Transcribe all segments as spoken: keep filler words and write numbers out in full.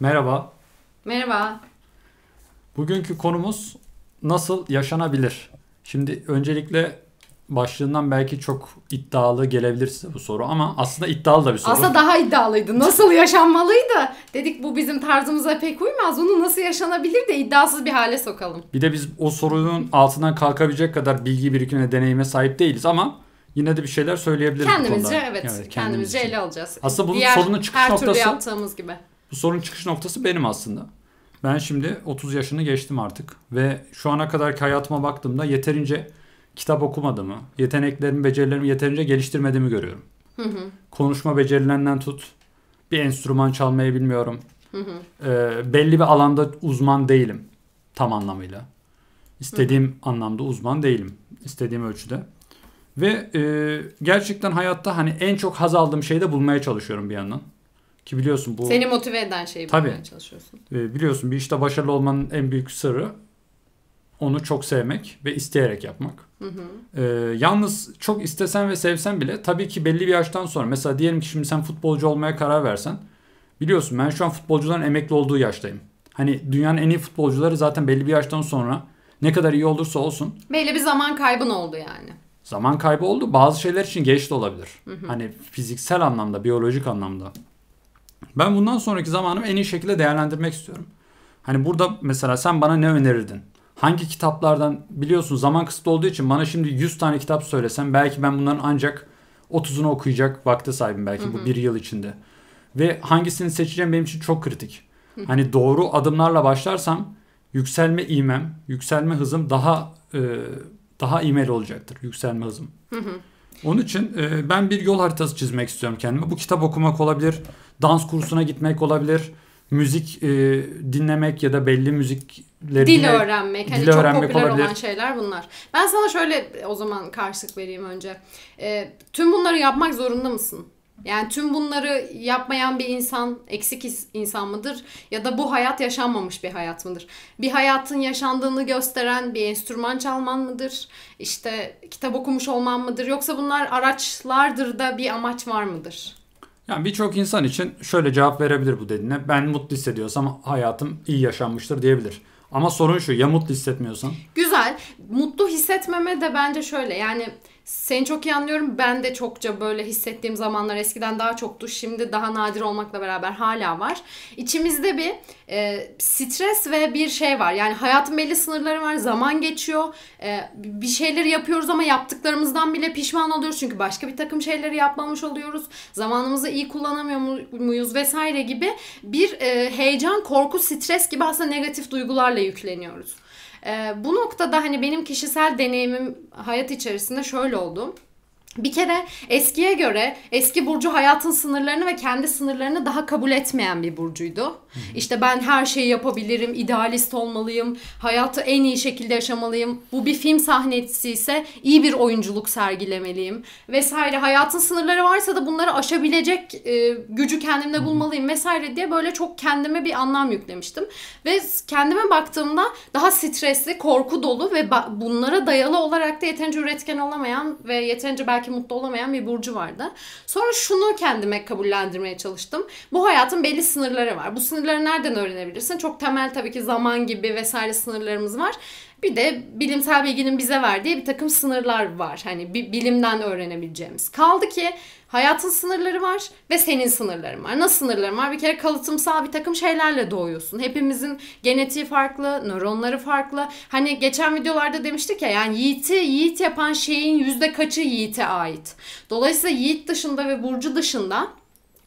Merhaba. Merhaba. Bugünkü konumuz nasıl yaşanabilir? Şimdi öncelikle başlığından belki çok iddialı gelebilir size bu soru ama aslında iddialı da bir soru. Aslında daha iddialıydı. Nasıl yaşanmalıydı? Dedik bu bizim tarzımıza pek uymaz. Onu nasıl yaşanabilir de iddiasız bir hale sokalım. Bir de biz o sorunun altından kalkabilecek kadar bilgi birikimine, deneyime sahip değiliz ama yine de bir şeyler söyleyebiliriz. Kendimizce evet. Yani kendimizce, kendimizce ele alacağız. Aslında bunun Diğer, sorunun çıkış her noktası. Her türlü yaptığımız gibi. Bu sorunun çıkış noktası benim aslında. Ben şimdi otuz yaşını geçtim artık ve şu ana kadarki hayatıma baktığımda yeterince kitap okumadığımı, yeteneklerimi, becerilerimi yeterince geliştirmediğimi görüyorum. Hı hı. Konuşma becerilerinden tut, bir enstrüman çalmayı bilmiyorum. Hı hı. E, belli bir alanda uzman değilim tam anlamıyla. İstediğim hı hı. anlamda uzman değilim, istediğim ölçüde. Ve e, gerçekten hayatta hani en çok haz aldığım şeyi de bulmaya çalışıyorum bir yandan. Ki biliyorsun bu... Seni motive eden şeyi tabii, bulmaya çalışıyorsun. E, biliyorsun bir işte başarılı olmanın en büyük sırrı onu çok sevmek ve isteyerek yapmak. Hı hı. E, yalnız çok istesen ve sevsen bile tabii ki belli bir yaştan sonra mesela diyelim ki şimdi sen futbolcu olmaya karar versen biliyorsun ben şu an futbolcuların emekli olduğu yaştayım. Hani dünyanın en iyi futbolcuları zaten belli bir yaştan sonra ne kadar iyi olursa olsun. Belli bir zaman kaybın oldu yani. Zaman kaybı oldu. Bazı şeyler için geç de olabilir. Hı hı. Hani fiziksel anlamda, biyolojik anlamda. Ben bundan sonraki zamanımı en iyi şekilde değerlendirmek istiyorum. Hani burada mesela sen bana ne önerirdin? Hangi kitaplardan biliyorsun zaman kısıtlı olduğu için bana şimdi yüz tane kitap söylesen belki ben bunların ancak otuzunu okuyacak vakte sahibim belki hı hı. bu bir yıl içinde. Ve hangisini seçeceğim benim için çok kritik. Hı hı. Hani doğru adımlarla başlarsam yükselme ivmem, yükselme hızım daha e, daha ivmeli olacaktır. Yükselme hızım. Hı hı. Onun için e, ben bir yol haritası çizmek istiyorum kendime. Bu kitap okumak olabilir, dans kursuna gitmek olabilir, müzik e, dinlemek ya da belli müzikleri dil dinlemek, öğrenmek. Hani dil çok öğrenmek popüler olabilir. Olan şeyler bunlar. Ben sana şöyle o zaman karşılık vereyim önce. E, tüm bunları yapmak zorunda mısın? Yani tüm bunları yapmayan bir insan eksik insan mıdır? Ya da bu hayat yaşanmamış bir hayat mıdır? Bir hayatın yaşandığını gösteren bir enstrüman çalman mıdır? İşte kitap okumuş olman mıdır? Yoksa bunlar araçlardır da bir amaç var mıdır? Yani birçok insan için şöyle cevap verebilir bu dediğine. Ben mutlu hissediyorsam hayatım iyi yaşanmıştır diyebilir. Ama sorun şu ya mutlu hissetmiyorsan? Güzel. Mutlu hissetmeme de bence şöyle yani... Seni çok iyi anlıyorum. Ben de çokça böyle hissettiğim zamanlar eskiden daha çoktu. Şimdi daha nadir olmakla beraber hala var. İçimizde bir e, stres ve bir şey var. Yani hayatın belli sınırları var. Zaman geçiyor. E, bir şeyleri yapıyoruz ama yaptıklarımızdan bile pişman oluyoruz. Çünkü başka bir takım şeyleri yapmamış oluyoruz. Zamanımızı iyi kullanamıyor muyuz vesaire gibi bir e, heyecan, korku, stres gibi aslında negatif duygularla yükleniyoruz. Ee, bu noktada hani benim kişisel deneyimim hayat içerisinde şöyle oldu. Bir kere eskiye göre eski Burcu hayatın sınırlarını ve kendi sınırlarını daha kabul etmeyen bir Burcu'ydu. Hı-hı. İşte ben her şeyi yapabilirim, idealist olmalıyım, hayatı en iyi şekilde yaşamalıyım. Bu bir film sahnesi ise iyi bir oyunculuk sergilemeliyim vesaire. Hayatın sınırları varsa da bunları aşabilecek e, gücü kendimde Hı-hı. bulmalıyım vesaire diye böyle çok kendime bir anlam yüklemiştim. Ve kendime baktığımda daha stresli, korku dolu ve bunlara dayalı olarak da yeterince üretken olamayan ve yeterince belki belki mutlu olamayan bir Burcu vardı. Sonra şunu kendime kabullendirmeye çalıştım. Bu hayatın belli sınırları var. Bu sınırları nereden öğrenebilirsin? Çok temel tabii ki zaman gibi vesaire sınırlarımız var. Bir de bilimsel bilginin bize verdiği bir takım sınırlar var. Hani bilimden öğrenebileceğimiz. Kaldı ki hayatın sınırları var ve senin sınırların var. Nasıl sınırların var? Bir kere kalıtsal bir takım şeylerle doğuyorsun. Hepimizin genetiği farklı, nöronları farklı. Hani geçen videolarda demiştik ya yani Yiğit'i Yiğit yapan şeyin yüzde kaçı Yiğit'e ait. Dolayısıyla Yiğit dışında ve Burcu dışında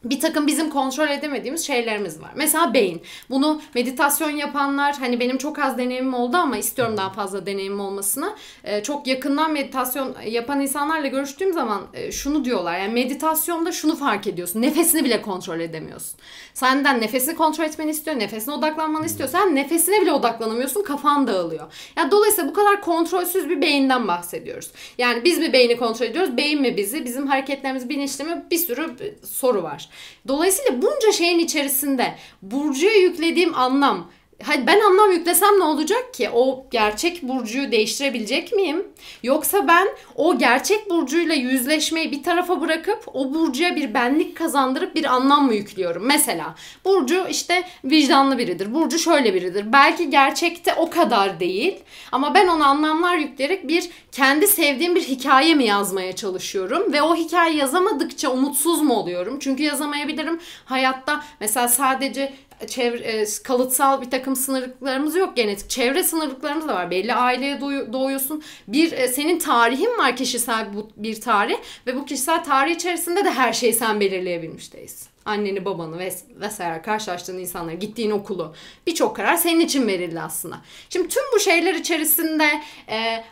bir takım bizim kontrol edemediğimiz şeylerimiz var. Mesela beyin. Bunu meditasyon yapanlar hani benim çok az deneyimim oldu ama istiyorum daha fazla deneyimim olmasını. Ee, çok yakından meditasyon yapan insanlarla görüştüğüm zaman e, şunu diyorlar. Yani meditasyonda şunu fark ediyorsun. Nefesini bile kontrol edemiyorsun. Senden nefesini kontrol etmeni istiyor. Nefesine odaklanmanı istiyor. Sen nefesine bile odaklanamıyorsun. Kafan dağılıyor. Yani dolayısıyla bu kadar kontrolsüz bir beyinden bahsediyoruz. Yani biz mi beyni kontrol ediyoruz? Beyin mi bizi? Bizim hareketlerimiz bilinçli mi? Bir sürü soru var. Dolayısıyla bunca şeyin içerisinde Burcu'ya yüklediğim anlam Hayır, ben anlam yüklesem ne olacak ki? O gerçek burcuyu değiştirebilecek miyim? Yoksa ben o gerçek burcuyla yüzleşmeyi bir tarafa bırakıp o burcuya bir benlik kazandırıp bir anlam mı yüklüyorum? Mesela burcu işte vicdanlı biridir. Burcu şöyle biridir. Belki gerçekte o kadar değil ama ben ona anlamlar yükleyerek bir kendi sevdiğim bir hikaye mi yazmaya çalışıyorum? Ve o hikaye yazamadıkça umutsuz mu oluyorum? Çünkü yazamayabilirim. Hayatta mesela sadece çevre, kalıtsal bir takım sınırlıklarımız yok, genetik çevre sınırlıklarımız da var. Belli aileye doğuyorsun, bir senin tarihin var, kişisel bir tarih ve bu kişisel tarih içerisinde de her şeyi sen belirleyebilmiş değilsin. Anneni, babanı ves vesaire, karşılaştığın insanları, gittiğin okulu, birçok karar senin için verildi aslında. Şimdi tüm bu şeyler içerisinde e,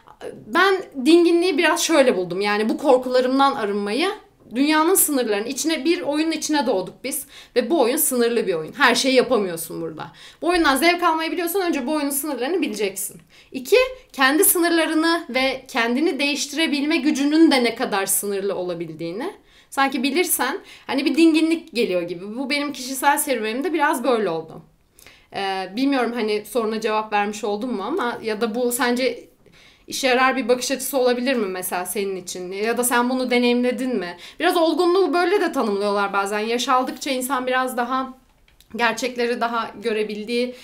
ben dinginliği biraz şöyle buldum, yani bu korkularımdan arınmayı. Dünyanın sınırlarının içine, bir oyunun içine doğduk biz ve bu oyun sınırlı bir oyun. Her şeyi yapamıyorsun burada. Bu oyundan zevk almayı biliyorsan önce bu oyunun sınırlarını bileceksin. İki, kendi sınırlarını ve kendini değiştirebilme gücünün de ne kadar sınırlı olabildiğini sanki bilirsen hani bir dinginlik geliyor gibi. Bu benim kişisel serüvenimde biraz böyle oldu. Ee, bilmiyorum hani soruna cevap vermiş oldum mu, ama ya da bu sence İşe yarar bir bakış açısı olabilir mi mesela senin için? Ya da sen bunu deneyimledin mi? Biraz olgunluğu böyle de tanımlıyorlar bazen. Yaş aldıkça insan biraz daha gerçekleri daha görebildiği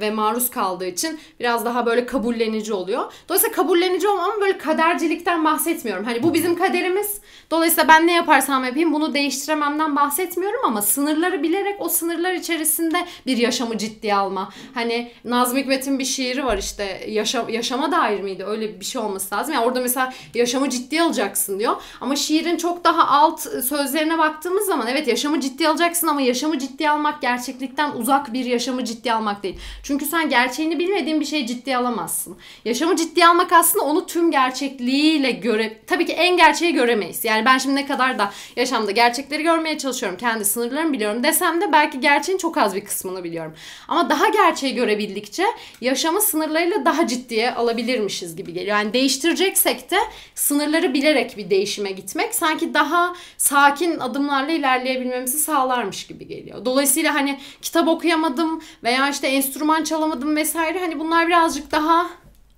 ve maruz kaldığı için biraz daha böyle kabullenici oluyor. Dolayısıyla kabullenici olmam, ama böyle kadercilikten bahsetmiyorum. Hani bu bizim kaderimiz. Dolayısıyla ben ne yaparsam yapayım bunu değiştirememden bahsetmiyorum, ama sınırları bilerek o sınırlar içerisinde bir yaşamı ciddiye alma. Hani Nazım Hikmet'in bir şiiri var işte, yaşa, yaşama dair miydi? Öyle bir şey olması lazım. Yani orada mesela yaşamı ciddiye alacaksın diyor. Ama şiirin çok daha alt sözlerine baktığımız zaman evet yaşamı ciddiye alacaksın, ama yaşamı ciddiye almak gerçeklikten uzak bir yaşamı ciddiye almak değil. Çünkü sen gerçeğini bilmediğin bir şeyi ciddiye alamazsın. Yaşamı ciddiye almak aslında onu tüm gerçekliğiyle göre... Tabii ki en gerçeği göremeyiz. Yani ben şimdi ne kadar da yaşamda gerçekleri görmeye çalışıyorum, kendi sınırlarımı biliyorum desem de belki gerçeğin çok az bir kısmını biliyorum. Ama daha gerçeği görebildikçe yaşamı sınırlarıyla daha ciddiye alabilirmişiz gibi geliyor. Yani değiştireceksek de sınırları bilerek bir değişime gitmek sanki daha sakin adımlarla ilerleyebilmemizi sağlarmış gibi geliyor. Dolayısıyla hani kitap okuyamadım veya işte enstitüsyon enstrüman çalamadım vesaire, hani bunlar birazcık daha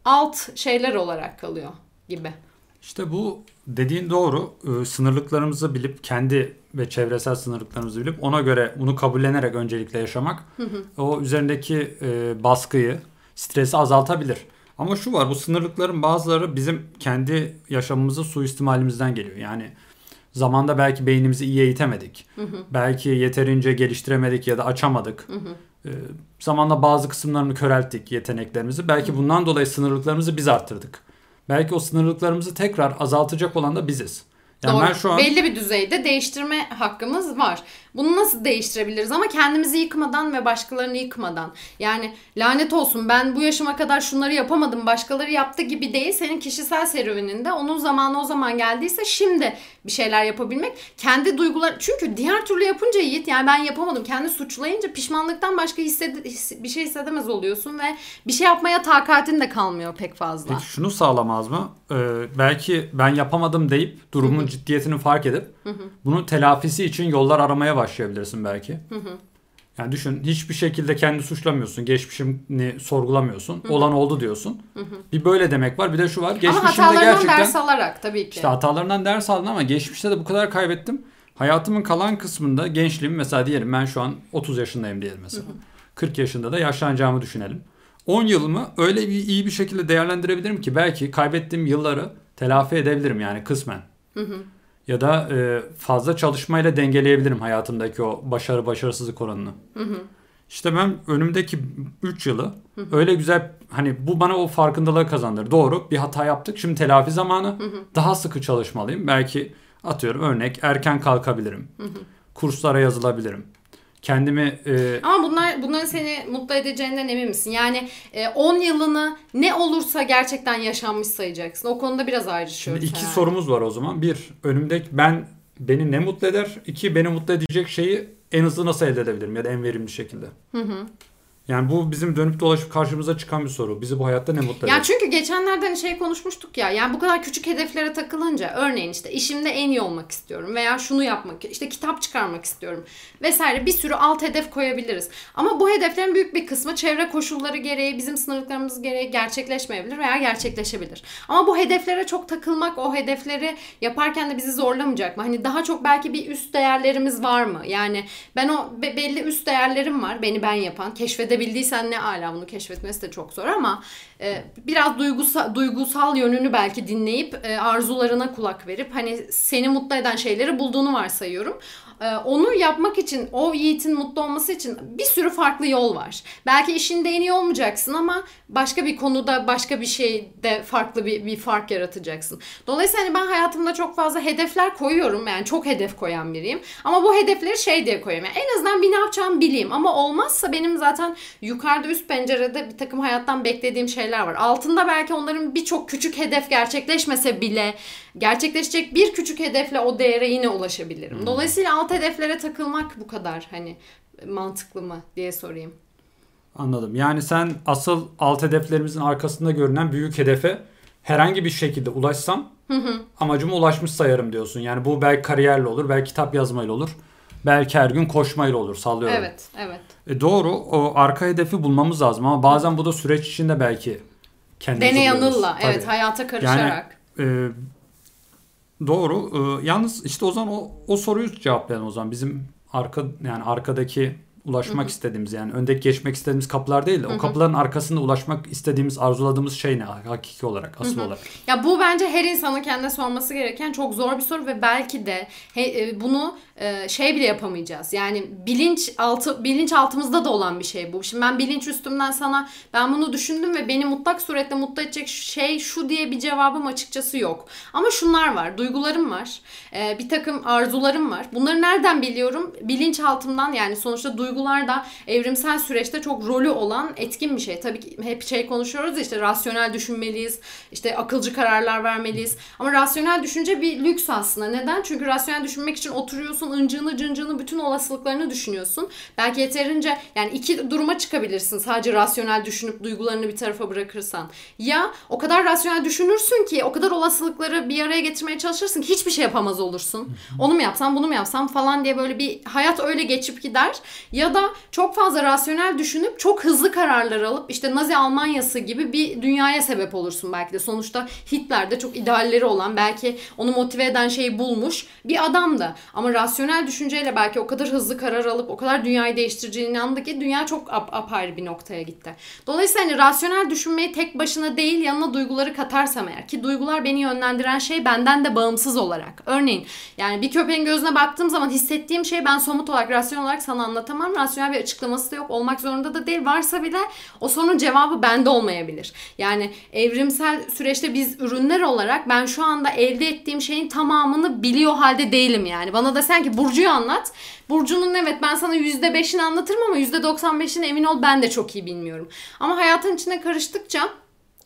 alt şeyler olarak kalıyor gibi. İşte bu dediğin doğru. Sınırlıklarımızı bilip, kendi ve çevresel sınırlıklarımızı bilip ona göre bunu kabullenerek öncelikle yaşamak hı hı. o üzerindeki baskıyı, stresi azaltabilir. Ama şu var, bu sınırlıkların bazıları bizim kendi yaşamımızı suistimalimizden geliyor. Yani zamanda belki beynimizi iyi eğitemedik. Hı hı. Belki yeterince geliştiremedik ya da açamadık. Hı hı. Zamanla bazı kısımlarını körelttik, yeteneklerimizi. Belki bundan dolayı sınırlıklarımızı biz arttırdık. Belki o sınırlıklarımızı tekrar azaltacak olan da biziz. Yani ben şu an... Belli bir düzeyde değiştirme hakkımız var. Bunu nasıl değiştirebiliriz? Ama kendimizi yıkmadan ve başkalarını yıkmadan. Yani lanet olsun ben bu yaşıma kadar şunları yapamadım, başkaları yaptı gibi değil. Senin kişisel serüveninde onun zamanı o zaman geldiyse şimdi bir şeyler yapabilmek. Kendi duygular... Çünkü diğer türlü yapınca Yiğit, yani ben yapamadım, kendi suçlayınca pişmanlıktan başka hissede... bir şey hissedemez oluyorsun ve bir şey yapmaya takatin de kalmıyor pek fazla. Peki şunu sağlamaz mı? Ee, belki ben yapamadım deyip durumun Hı-hı. ciddiyetini fark edip Hı-hı. bunun telafisi için yollar aramaya başlayabilirsin. başlayabilirsin belki. Hı hı. Yani düşün, hiçbir şekilde kendini suçlamıyorsun. Geçmişini sorgulamıyorsun. Hı hı. Olan oldu diyorsun. Hı hı. Bir böyle demek var. Bir de şu var. Geçmişimde ama hatalarından gerçekten, ders alarak tabii ki. İşte hatalarından ders aldın, ama geçmişte de bu kadar kaybettim. Hayatımın kalan kısmında gençliğim, mesela diyelim ben şu an otuz yaşındayım diyelim mesela. Hı hı. kırk yaşında da yaşlanacağımı düşünelim. on yılımı öyle bir iyi bir şekilde değerlendirebilirim ki belki kaybettiğim yılları telafi edebilirim yani kısmen. Hı hı. Ya da fazla çalışmayla dengeleyebilirim hayatımdaki o başarı başarısızlık oranını. Hı hı. İşte ben önümdeki üç yılı hı hı. öyle güzel, hani bu bana o farkındalığı kazandırır. Doğru, bir hata yaptık, şimdi telafi zamanı. Hı hı. Daha sıkı çalışmalıyım. Belki atıyorum örnek, erken kalkabilirim. Hı hı. Kurslara yazılabilirim. Kendimi... E... Ama bunlar, bunların seni mutlu edeceğinden emin misin? Yani on e, yılını ne olursa gerçekten yaşanmış sayacaksın. O konuda biraz ayrışıyoruz. Şimdi iki yani. sorumuz var o zaman. Bir, önümdeki ben beni ne mutlu eder? İki, beni mutlu edecek şeyi en hızlı nasıl elde edebilirim ya da en verimli şekilde? Hı hı. Yani bu bizim dönüp dolaşıp karşımıza çıkan bir soru. Bizi bu hayatta ne mutlu ediyor? Ya çünkü geçenlerden şey konuşmuştuk ya. Yani bu kadar küçük hedeflere takılınca, örneğin işte işimde en iyi olmak istiyorum veya şunu yapmak, işte kitap çıkarmak istiyorum vesaire, bir sürü alt hedef koyabiliriz. Ama bu hedeflerin büyük bir kısmı çevre koşulları gereği, bizim sınırlıklarımız gereği gerçekleşmeyebilir veya gerçekleşebilir. Ama bu hedeflere çok takılmak, o hedefleri yaparken de bizi zorlamayacak mı? Hani daha çok belki bir üst değerlerimiz var mı? Yani ben o be belli üst değerlerim var. Beni ben yapan, keşfedebilirim. Bildiysen ne ala, bunu keşfetmesi de çok zor ama e, biraz duygusal, duygusal yönünü belki dinleyip e, arzularına kulak verip hani seni mutlu eden şeyleri bulduğunu varsayıyorum. E, onu yapmak için, o Yiğit'in mutlu olması için bir sürü farklı yol var. Belki işinde en iyi olmayacaksın ama başka bir konuda, başka bir şeyde farklı bir, bir fark yaratacaksın. Dolayısıyla hani ben hayatımda çok fazla hedefler koyuyorum. Yani çok hedef koyan biriyim. Ama bu hedefleri şey diye koyuyorum. Yani en azından bir ne yapacağımı bileyim. Ama olmazsa benim zaten yukarıda üst pencerede bir takım hayattan beklediğim şeyler var. Altında belki onların birçok küçük hedef gerçekleşmese bile gerçekleşecek bir küçük hedefle o değere yine ulaşabilirim. Dolayısıyla alt hedeflere takılmak bu kadar hani mantıklı mı diye sorayım. Anladım. Yani sen asıl alt hedeflerimizin arkasında görünen büyük hedefe herhangi bir şekilde ulaşsam hı hı. amacıma ulaşmış sayarım diyorsun. Yani bu belki kariyerle olur, belki kitap yazmayla olur. Belki her gün koşmayla olur, sallıyorum. Evet, evet. E doğru, o arka hedefi bulmamız lazım ama bazen bu da süreç içinde belki kendimizi Dene yanılla, evet tabii. hayata karışarak. Yani, e, doğru. E, yalnız işte o zaman o, o soruyu cevaplayalım o zaman. Bizim arka yani arkadaki ulaşmak Hı-hı. istediğimiz, yani öndeki geçmek istediğimiz kapılar değil de o kapıların arkasında ulaşmak istediğimiz, arzuladığımız şey ne hakiki olarak, asıl Hı-hı. olarak? Ya bu bence her insanın kendine sorması gereken çok zor bir soru ve belki de he, bunu e, şey bile yapamayacağız. Yani bilinç altı bilinç altımızda da olan bir şey bu. Şimdi ben bilinç üstümden sana ben bunu düşündüm ve beni mutlak suretle mutlu edecek şey şu diye bir cevabım açıkçası yok. Ama şunlar var. Duygularım var. E, bir takım arzularım var. Bunları nereden biliyorum? Bilinç altımdan, yani sonuçta duygu Duygular da evrimsel süreçte çok rolü olan etkin bir şey. Tabii ki hep şey konuşuyoruz ya, işte rasyonel düşünmeliyiz, işte akılcı kararlar vermeliyiz. Ama rasyonel düşünce bir lüks aslında. Neden? Çünkü rasyonel düşünmek için oturuyorsun, ıncığını cıncığını bütün olasılıklarını düşünüyorsun. Belki yeterince, yani iki duruma çıkabilirsin sadece rasyonel düşünüp duygularını bir tarafa bırakırsan. Ya o kadar rasyonel düşünürsün ki o kadar olasılıkları bir araya getirmeye çalışırsın ki hiçbir şey yapamaz olursun. Onu mu yapsam, bunu mu yapsam falan diye böyle bir hayat öyle geçip gider. Ya Ya da çok fazla rasyonel düşünüp çok hızlı kararlar alıp işte Nazi Almanya'sı gibi bir dünyaya sebep olursun belki de. Sonuçta Hitler de çok idealleri olan, belki onu motive eden şeyi bulmuş bir adamdı. Ama rasyonel düşünceyle belki o kadar hızlı karar alıp o kadar dünyayı değiştireceğine inandı ki dünya çok ap apayrı bir noktaya gitti. Dolayısıyla hani rasyonel düşünmeyi tek başına değil, yanına duyguları katarsam eğer, ki duygular beni yönlendiren şey benden de bağımsız olarak. Örneğin yani bir köpeğin gözüne baktığım zaman hissettiğim şey ben somut olarak, rasyonel olarak sana anlatamam. Rasyonel bir açıklaması da yok. Olmak zorunda da değil. Varsa bile o sorunun cevabı bende olmayabilir. Yani evrimsel süreçte biz ürünler olarak ben şu anda elde ettiğim şeyin tamamını biliyor halde değilim yani. Bana da sen ki Burcu'yu anlat. Burcu'nun evet ben sana yüzde beşini anlatırım ama yüzde doksan beşine emin ol ben de çok iyi bilmiyorum. Ama hayatın içine karıştıkça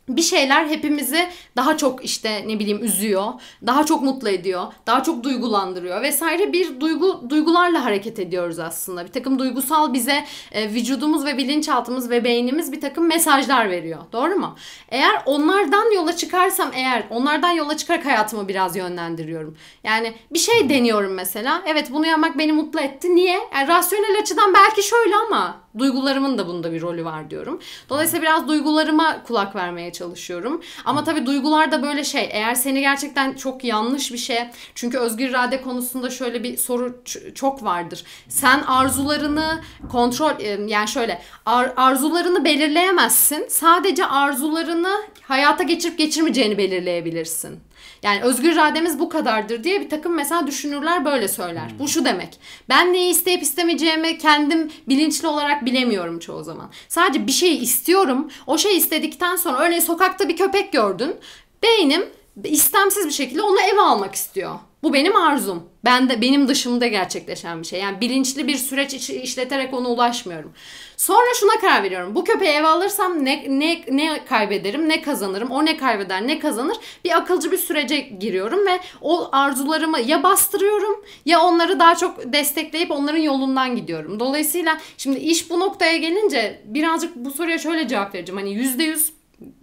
bir şeyler hepimizi daha çok işte ne bileyim üzüyor, daha çok mutlu ediyor, daha çok duygulandırıyor vesaire, bir duygu duygularla hareket ediyoruz aslında. Bir takım duygusal bize e, vücudumuz ve bilinçaltımız ve beynimiz bir takım mesajlar veriyor. Doğru mu? Eğer onlardan yola çıkarsam eğer, onlardan yola çıkarak hayatımı biraz yönlendiriyorum. Yani bir şey deniyorum mesela. Evet bunu yapmak beni mutlu etti. Niye? Yani rasyonel açıdan belki şöyle ama duygularımın da bunda bir rolü var diyorum. Dolayısıyla biraz duygularıma kulak vermeye çalışıyorum. Ama tabii duygular da böyle şey. Eğer seni gerçekten çok yanlış bir şey. Çünkü özgür irade konusunda şöyle bir soru çok vardır. Sen arzularını kontrol yani şöyle ar arzularını belirleyemezsin. Sadece arzularını hayata geçirip geçirmeyeceğini belirleyebilirsin. Yani özgür irademiz bu kadardır diye bir takım mesela düşünürler böyle söyler. Bu şu demek. Ben neyi isteyip istemeyeceğimi kendim bilinçli olarak bilemiyorum çoğu zaman. Sadece bir şey istiyorum. O şeyi istedikten sonra, örneğin sokakta bir köpek gördün. Beynim istemsiz bir şekilde onu eve almak istiyor. Bu benim arzum. Ben de benim dışımda gerçekleşen bir şey. Yani bilinçli bir süreç iş, işleterek ona ulaşmıyorum. Sonra şuna karar veriyorum. Bu köpeği eve alırsam ne, ne, ne kaybederim, ne kazanırım, o ne kaybeder, ne kazanır. Bir akılcı bir sürece giriyorum ve o arzularımı ya bastırıyorum ya onları daha çok destekleyip onların yolundan gidiyorum. Dolayısıyla şimdi iş bu noktaya gelince birazcık bu soruya şöyle cevap vereceğim. Hani yüzde yüz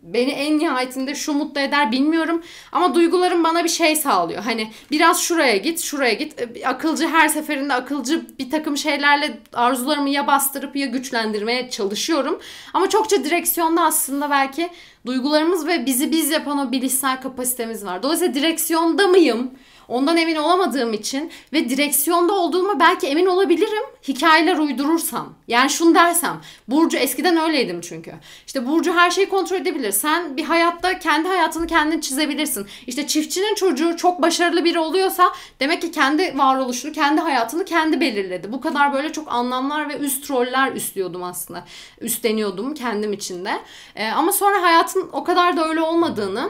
beni en nihayetinde şu mutlu eder bilmiyorum ama duygularım bana bir şey sağlıyor. Hani biraz şuraya git, şuraya git. Akılcı, her seferinde akılcı bir takım şeylerle arzularımı ya bastırıp ya güçlendirmeye çalışıyorum. Ama çokça direksiyonda aslında belki duygularımız ve bizi biz yapan o bilişsel kapasitemiz var. Dolayısıyla direksiyonda mıyım? Ondan emin olamadığım için ve direksiyonda olduğuma belki emin olabilirim hikayeler uydurursam. Yani şunu dersem, Burcu, eskiden öyleydim çünkü. İşte Burcu her şeyi kontrol edebilir. Sen bir hayatta kendi hayatını kendin çizebilirsin. İşte çiftçinin çocuğu çok başarılı biri oluyorsa demek ki kendi varoluşunu, kendi hayatını kendi belirledi. Bu kadar böyle çok anlamlar ve üst roller üstlüyordum aslında. Üstleniyordum kendim içinde. Ee, ama sonra hayatın o kadar da öyle olmadığını,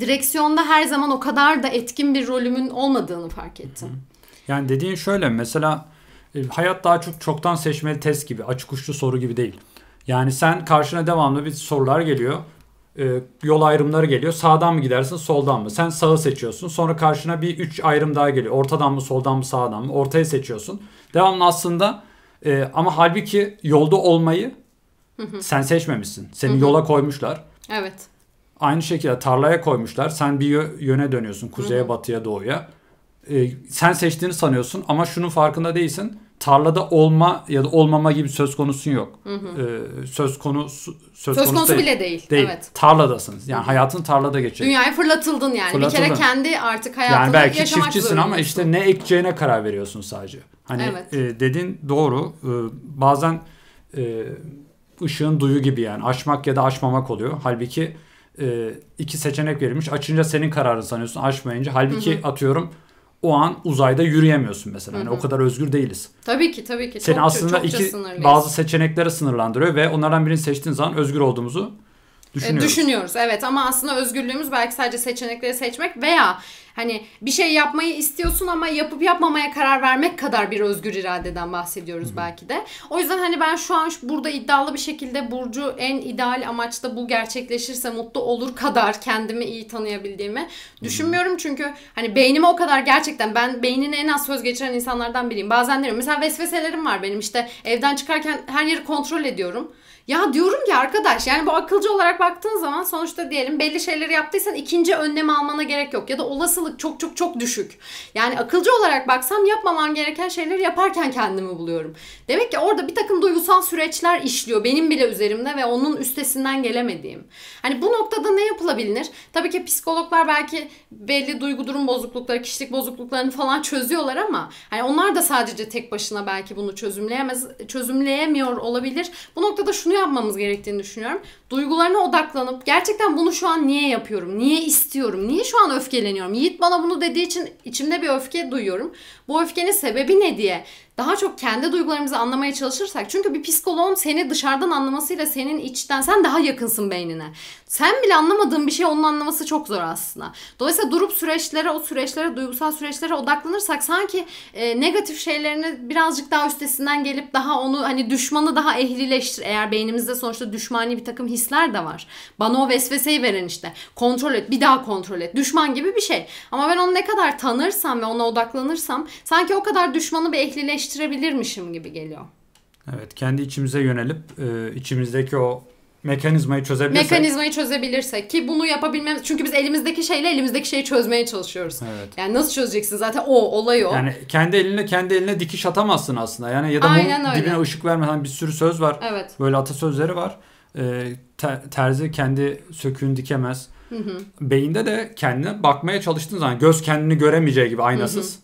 direksiyonda her zaman o kadar da etkin bir rolümün olmadığını fark ettim. Yani dediğin şöyle mesela, hayat daha çok çoktan seçmeli test gibi, açık uçlu soru gibi değil. Yani sen karşına devamlı bir sorular geliyor, e, yol ayrımları geliyor, sağdan mı gidersin soldan mı? Sen sağı seçiyorsun, sonra karşına bir üç ayrım daha geliyor, ortadan mı soldan mı sağdan mı, ortayı seçiyorsun. Devamlı aslında e, ama halbuki yolda olmayı sen seçmemişsin, seni yola koymuşlar. Evet. Aynı şekilde tarlaya koymuşlar. Sen bir yöne dönüyorsun. Kuzeye, hı-hı, batıya, doğuya. Ee, sen seçtiğini sanıyorsun ama şunun farkında değilsin. Tarlada olma ya da olmama gibi söz konusun yok. Ee, söz konusu söz, söz konusu, konusu değil. bile değil. değil. Evet. Tarladasınız. Yani, hı-hı, hayatın tarlada geçiyor. Dünyaya fırlatıldın yani. Fırlatıldın. Bir kere kendi artık hayatını yaşamak zorundasın. Yani belki çiftçisin ama işte ne ekeceğine karar veriyorsun sadece. Hani, evet, e, dediğin doğru. E, bazen e, ışığın duyu gibi yani. Açmak ya da açmamak oluyor. Halbuki iki seçenek verilmiş. Açınca senin kararını sanıyorsun. Açmayınca. Halbuki, hı hı, atıyorum o an uzayda yürüyemiyorsun mesela. Yani o kadar özgür değiliz. Tabii ki tabii ki. Seni çok, aslında çok, iki bazı seçeneklere sınırlandırıyor ve onlardan birini seçtiğin zaman özgür olduğumuzu düşünüyoruz. E, düşünüyoruz evet ama aslında özgürlüğümüz belki sadece seçenekleri seçmek veya hani bir şey yapmayı istiyorsun ama yapıp yapmamaya karar vermek kadar bir özgür iradeden bahsediyoruz, hı-hı, belki de. O yüzden hani ben şu an burada iddialı bir şekilde Burcu en ideal amaçta bu gerçekleşirse mutlu olur kadar kendimi iyi tanıyabildiğimi, hı-hı, düşünmüyorum. Çünkü hani beynime o kadar gerçekten, ben beynine en az söz geçiren insanlardan biriyim. Bazen derim mesela, vesveselerim var benim, işte evden çıkarken her yeri kontrol ediyorum. Ya diyorum ki arkadaş, yani bu akılcı olarak baktığın zaman sonuçta diyelim belli şeyleri yaptıysan ikinci önlemi almana gerek yok. Ya da olasılık çok çok çok düşük. Yani akılcı olarak baksam yapmaman gereken şeyleri yaparken kendimi buluyorum. Demek ki orada bir takım duygusal süreçler işliyor benim bile üzerimde ve onun üstesinden gelemediğim. Hani bu noktada ne yapılabilir? Tabii ki psikologlar belki belli duygu durum bozuklukları, kişilik bozukluklarını falan çözüyorlar ama hani onlar da sadece tek başına belki bunu çözümleyemez, çözümleyemiyor olabilir. Bu noktada şunu yapmamız gerektiğini düşünüyorum. Duygularına odaklanıp gerçekten bunu şu an niye yapıyorum? Niye istiyorum? Niye şu an öfkeleniyorum? Yiğit bana bunu dediği için içimde bir öfke duyuyorum. Bu öfkenin sebebi ne diye daha çok kendi duygularımızı anlamaya çalışırsak, çünkü bir psikoloğun seni dışarıdan anlamasıyla senin içten, sen daha yakınsın beynine. Sen bile anlamadığın bir şey onun anlaması çok zor aslında. Dolayısıyla durup süreçlere, o süreçlere, duygusal süreçlere odaklanırsak sanki e, negatif şeylerini birazcık daha üstesinden gelip daha onu, hani düşmanı daha ehlileştir. Eğer beynimizde sonuçta düşmani bir takım hisler de var. Bana o vesveseyi veren işte. Kontrol et, bir daha kontrol et. Düşman gibi bir şey. Ama ben onu ne kadar tanırsam ve ona odaklanırsam sanki o kadar düşmanı bir ehlileştir değiştirebilirmişim gibi geliyor. Evet, kendi içimize yönelip e, içimizdeki o mekanizmayı çözebilirsek. Mekanizmayı çözebilirsek ki bunu yapabilmemiz, çünkü biz elimizdeki şeyle elimizdeki şeyi çözmeye çalışıyoruz. Evet. Yani nasıl çözeceksin zaten, o olay o. Yani kendi eline kendi eline dikiş atamazsın aslında. Yani ya da mum dibine ışık vermeden, bir sürü söz var. Evet. Böyle atasözleri var. E, ter, terzi kendi söküğünü dikemez. Hı hı. Beyinde de kendine bakmaya çalıştığın zaman göz kendini göremeyeceği gibi aynasız.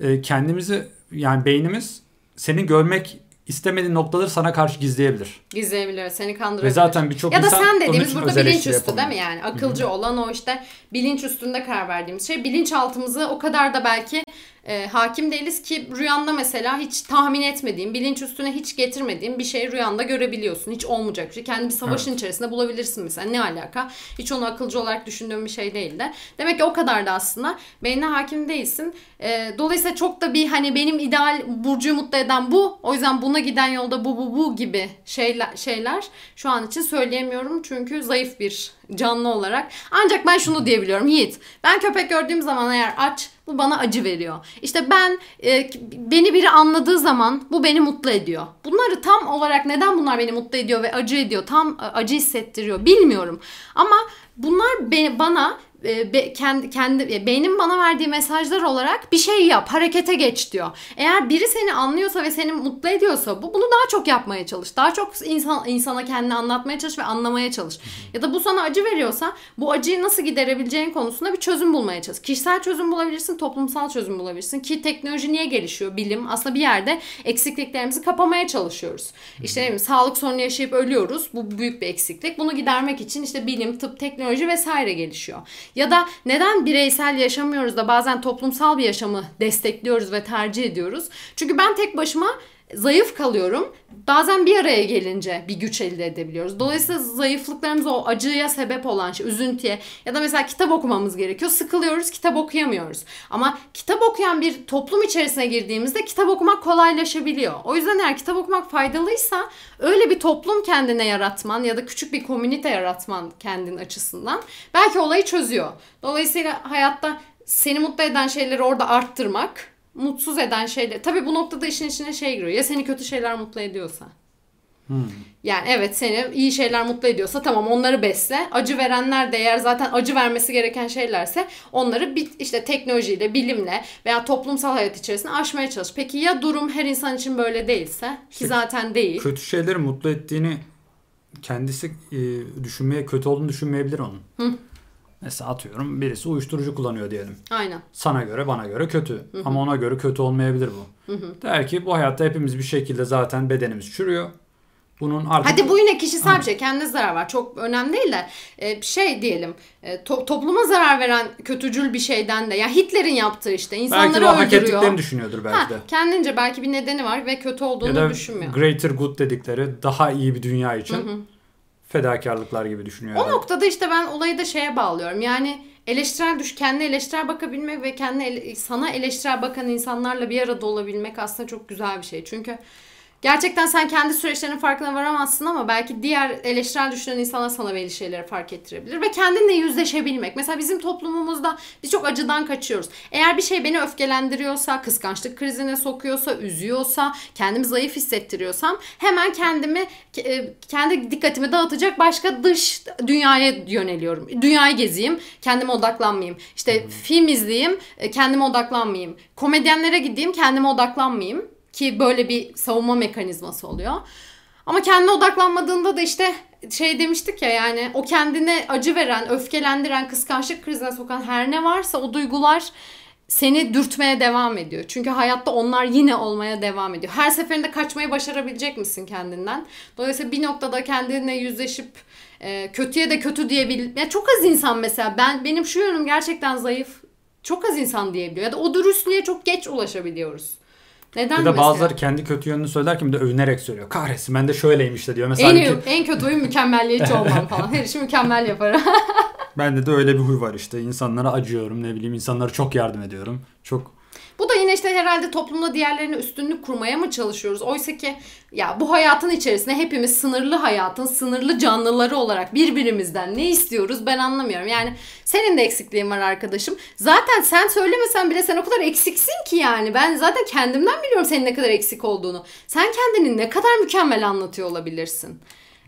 Hı hı. E, kendimizi, yani beynimiz senin görmek istemediğin noktaları sana karşı gizleyebilir. Gizleyebilir. Seni kandırabilir. Ve zaten birçok insan, ya da sen dediğimiz burada bilinç üstü değil mi yani? Akılcı, hı-hı, olan o işte bilinç üstünde karar verdiğimiz şey. Bilinçaltımızı o kadar da belki E, hakim değiliz ki rüyanda mesela hiç tahmin etmediğin, bilinç üstüne hiç getirmediğin bir şey rüyanda görebiliyorsun. Hiç olmayacak bir şey. Kendi bir savaşın evet. içerisinde bulabilirsin mesela. Ne alaka? Hiç onu akılcı olarak düşündüğüm bir şey değil de. Demek ki o kadar da aslında beynine hakim değilsin. E, dolayısıyla çok da bir hani benim ideal burcuyu mutlu eden bu. O yüzden buna giden yolda bu bu bu gibi şeyler, şeyler şu an için söyleyemiyorum. Çünkü zayıf bir canlı olarak. Ancak ben şunu diyebiliyorum Yiğit. Ben köpek gördüğüm zaman eğer aç, bu bana acı veriyor. İşte ben e, beni biri anladığı zaman bu beni mutlu ediyor. Bunları tam olarak neden bunlar beni mutlu ediyor ve acı ediyor, tam acı hissettiriyor bilmiyorum. Ama bunlar be, bana e, be, kendi, kendi beynim bana verdiği mesajlar olarak bir şey yap, harekete geç diyor. Eğer biri seni anlıyorsa ve seni mutlu ediyorsa bu, bunu daha çok yapmaya çalış. Daha çok insan, insana kendini anlatmaya çalış ve anlamaya çalış. Ya da bu sana acı veriyorsa bu acıyı nasıl giderebileceğin konusunda bir çözüm bulmaya çalış. Kişisel çözüm bulabilirsin, toplumsal çözüm bulabilirsin ki teknoloji niye gelişiyor? Bilim aslında bir yerde eksikliklerimizi kapamaya çalışıyoruz. İşte ne bileyim, sağlık sorunu yaşayıp ölüyoruz. Bu büyük bir eksiklik. Bunu gidermek için işte bilim, tıp, teknoloji vesaire gelişiyor. Ya da neden bireysel yaşamıyoruz da bazen toplumsal bir yaşamı destekliyoruz ve tercih ediyoruz? Çünkü ben tek başıma zayıf kalıyorum. Bazen bir araya gelince bir güç elde edebiliyoruz. Dolayısıyla zayıflıklarımız o acıya sebep olan şey, üzüntüye ya da mesela kitap okumamız gerekiyor. Sıkılıyoruz, kitap okuyamıyoruz. Ama kitap okuyan bir toplum içerisine girdiğimizde kitap okumak kolaylaşabiliyor. O yüzden eğer kitap okumak faydalıysa öyle bir toplum kendine yaratman ya da küçük bir komünite yaratman kendin açısından belki olayı çözüyor. Dolayısıyla hayatta seni mutlu eden şeyleri orada arttırmak, mutsuz eden şeyler. Tabii bu noktada işin içine şey giriyor. Ya seni kötü şeyler mutlu ediyorsa. Hmm. Yani evet, seni iyi şeyler mutlu ediyorsa tamam, onları besle. Acı verenler de eğer zaten acı vermesi gereken şeylerse onları bir, işte teknolojiyle, bilimle veya toplumsal hayat içerisinde aşmaya çalış. Peki ya durum her insan için böyle değilse? İşte ki zaten değil. Kötü şeyleri mutlu ettiğini kendisi e, düşünmeye, kötü olduğunu düşünmeyebilir onun. Hı. Mesela atıyorum birisi uyuşturucu kullanıyor diyelim. Aynen. Sana göre, bana göre kötü. Hı-hı. Ama ona göre kötü olmayabilir bu. Hı-hı. Der ki bu hayatta hepimiz bir şekilde zaten bedenimiz çürüyor. Bunun artık... Hadi bu yine kişisel bir şey. Kendine zarar var. Çok önemli değil de şey diyelim, to- topluma zarar veren kötücül bir şeyden de ya yani Hitler'in yaptığı işte insanları öldürüyor. Belki o hak ettiklerini düşünüyordur belki ha, de. Kendince belki bir nedeni var ve kötü olduğunu düşünmüyor. Greater good dedikleri daha iyi bir dünya için. Hı-hı. Fedakarlıklar gibi düşünüyorum. O noktada işte ben olayı da şeye bağlıyorum. Yani eleştirel düş, kendine eleştirel bakabilmek ve kendine ele, sana eleştirel bakan insanlarla bir arada olabilmek aslında çok güzel bir şey. Çünkü gerçekten sen kendi süreçlerinin farkına varamazsın ama belki diğer eleştirel düşünen insanlar sana belli şeyleri fark ettirebilir. Ve kendinle yüzleşebilmek. Mesela bizim toplumumuzda birçok acıdan kaçıyoruz. Eğer bir şey beni öfkelendiriyorsa, kıskançlık krizine sokuyorsa, üzüyorsa, kendimi zayıf hissettiriyorsam hemen kendimi, kendi dikkatimi dağıtacak başka dış dünyaya yöneliyorum. Dünyayı gezeyim, kendime odaklanmayayım. İşte film izleyeyim, kendime odaklanmayayım. Komedyenlere gideyim, kendime odaklanmayayım. Ki böyle bir savunma mekanizması oluyor. Ama kendine odaklanmadığında da işte şey demiştik ya, yani o kendine acı veren, öfkelendiren, kıskançlık krizine sokan her ne varsa o duygular seni dürtmeye devam ediyor. Çünkü hayatta onlar yine olmaya devam ediyor. Her seferinde kaçmayı başarabilecek misin kendinden? Dolayısıyla bir noktada kendine yüzleşip kötüye de kötü diyebilmek. Yani çok az insan mesela ben benim şu yönüm gerçekten zayıf. Çok az insan diyebiliyor. Ya da o dürüstlüğe çok geç ulaşabiliyoruz. Neden ya da mesela? Bazıları kendi kötü yönünü söylerken bir de övünerek söylüyor. Kahretsin ben de şöyleyim işte diyor. Mesela en, ki... en kötü huyum mükemmelliyetçi olmam falan. Her işi mükemmel yaparım. Bende de öyle bir huy var işte. İnsanlara acıyorum, ne bileyim, insanlara çok yardım ediyorum. Çok... Bu da yine işte herhalde toplumda diğerlerine üstünlük kurmaya mı çalışıyoruz? Oysa ki ya bu hayatın içerisinde hepimiz sınırlı hayatın sınırlı canlıları olarak birbirimizden ne istiyoruz ben anlamıyorum. Yani senin de eksikliğin var arkadaşım. Zaten sen söylemesen bile sen o kadar eksiksin ki yani. Ben zaten kendimden biliyorum senin ne kadar eksik olduğunu. Sen kendini ne kadar mükemmel anlatıyor olabilirsin.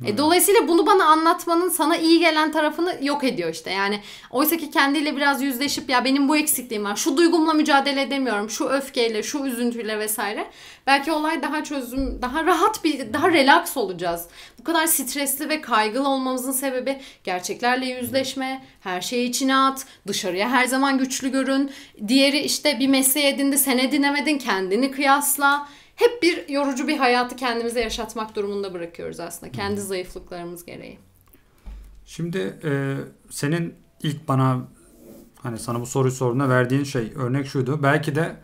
E, dolayısıyla bunu bana anlatmanın sana iyi gelen tarafını yok ediyor işte. Yani oysa ki kendiyle biraz yüzleşip ya benim bu eksikliğim var, şu duygumla mücadele edemiyorum, şu öfkeyle, şu üzüntüyle vesaire. Belki olay daha çözüm, daha rahat bir, daha relax olacağız. Bu kadar stresli ve kaygılı olmamızın sebebi gerçeklerle yüzleşme, her şeyi içine at, dışarıya her zaman güçlü görün. Diğeri işte bir mesleği edindi, sen edinemedin, kendini kıyasla. Hep bir yorucu bir hayatı kendimize yaşatmak durumunda bırakıyoruz aslında. Kendi zayıflıklarımız gereği. Şimdi e, senin ilk bana hani sana bu soruyu sorduğunda verdiğin şey örnek şuydu. Belki de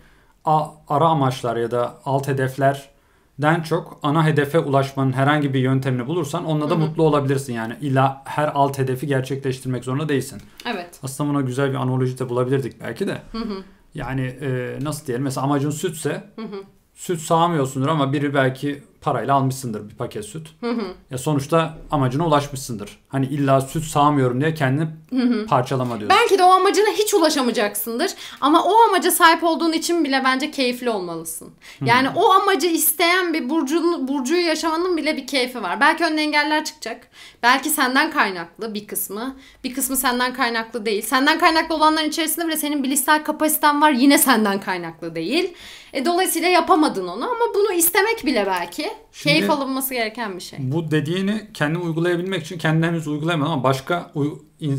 ara amaçlar ya da alt hedeflerden çok ana hedefe ulaşmanın herhangi bir yöntemini bulursan onunla da Hı-hı. mutlu olabilirsin. Yani illa her alt hedefi gerçekleştirmek zorunda değilsin. Evet. Aslında buna güzel bir analoji de bulabilirdik belki de. Hı-hı. Yani e, nasıl diyelim, mesela amacın sütse Hı-hı. süt sağamıyorsundur ama biri belki parayla almışsındır bir paket süt. Hı hı. Ya sonuçta amacına ulaşmışsındır. Hani illa süt sağamıyorum diye kendini hı hı. parçalama diyorsun. Belki de o amacına hiç ulaşamayacaksındır. Ama o amaca sahip olduğun için bile bence keyifli olmalısın. Yani hı. o amacı isteyen bir burcu, burcuyu yaşamanın bile bir keyfi var. Belki önüne engeller çıkacak. Belki senden kaynaklı bir kısmı. Bir kısmı senden kaynaklı değil. Senden kaynaklı olanların içerisinde bile senin bilişsel kapasiten var. Yine senden kaynaklı değil. E, dolayısıyla yapamadın onu ama bunu istemek bile belki Şimdi, keyif alınması gereken bir şey. Bu dediğini kendim uygulayabilmek için kendim henüz uygulayamadım ama başka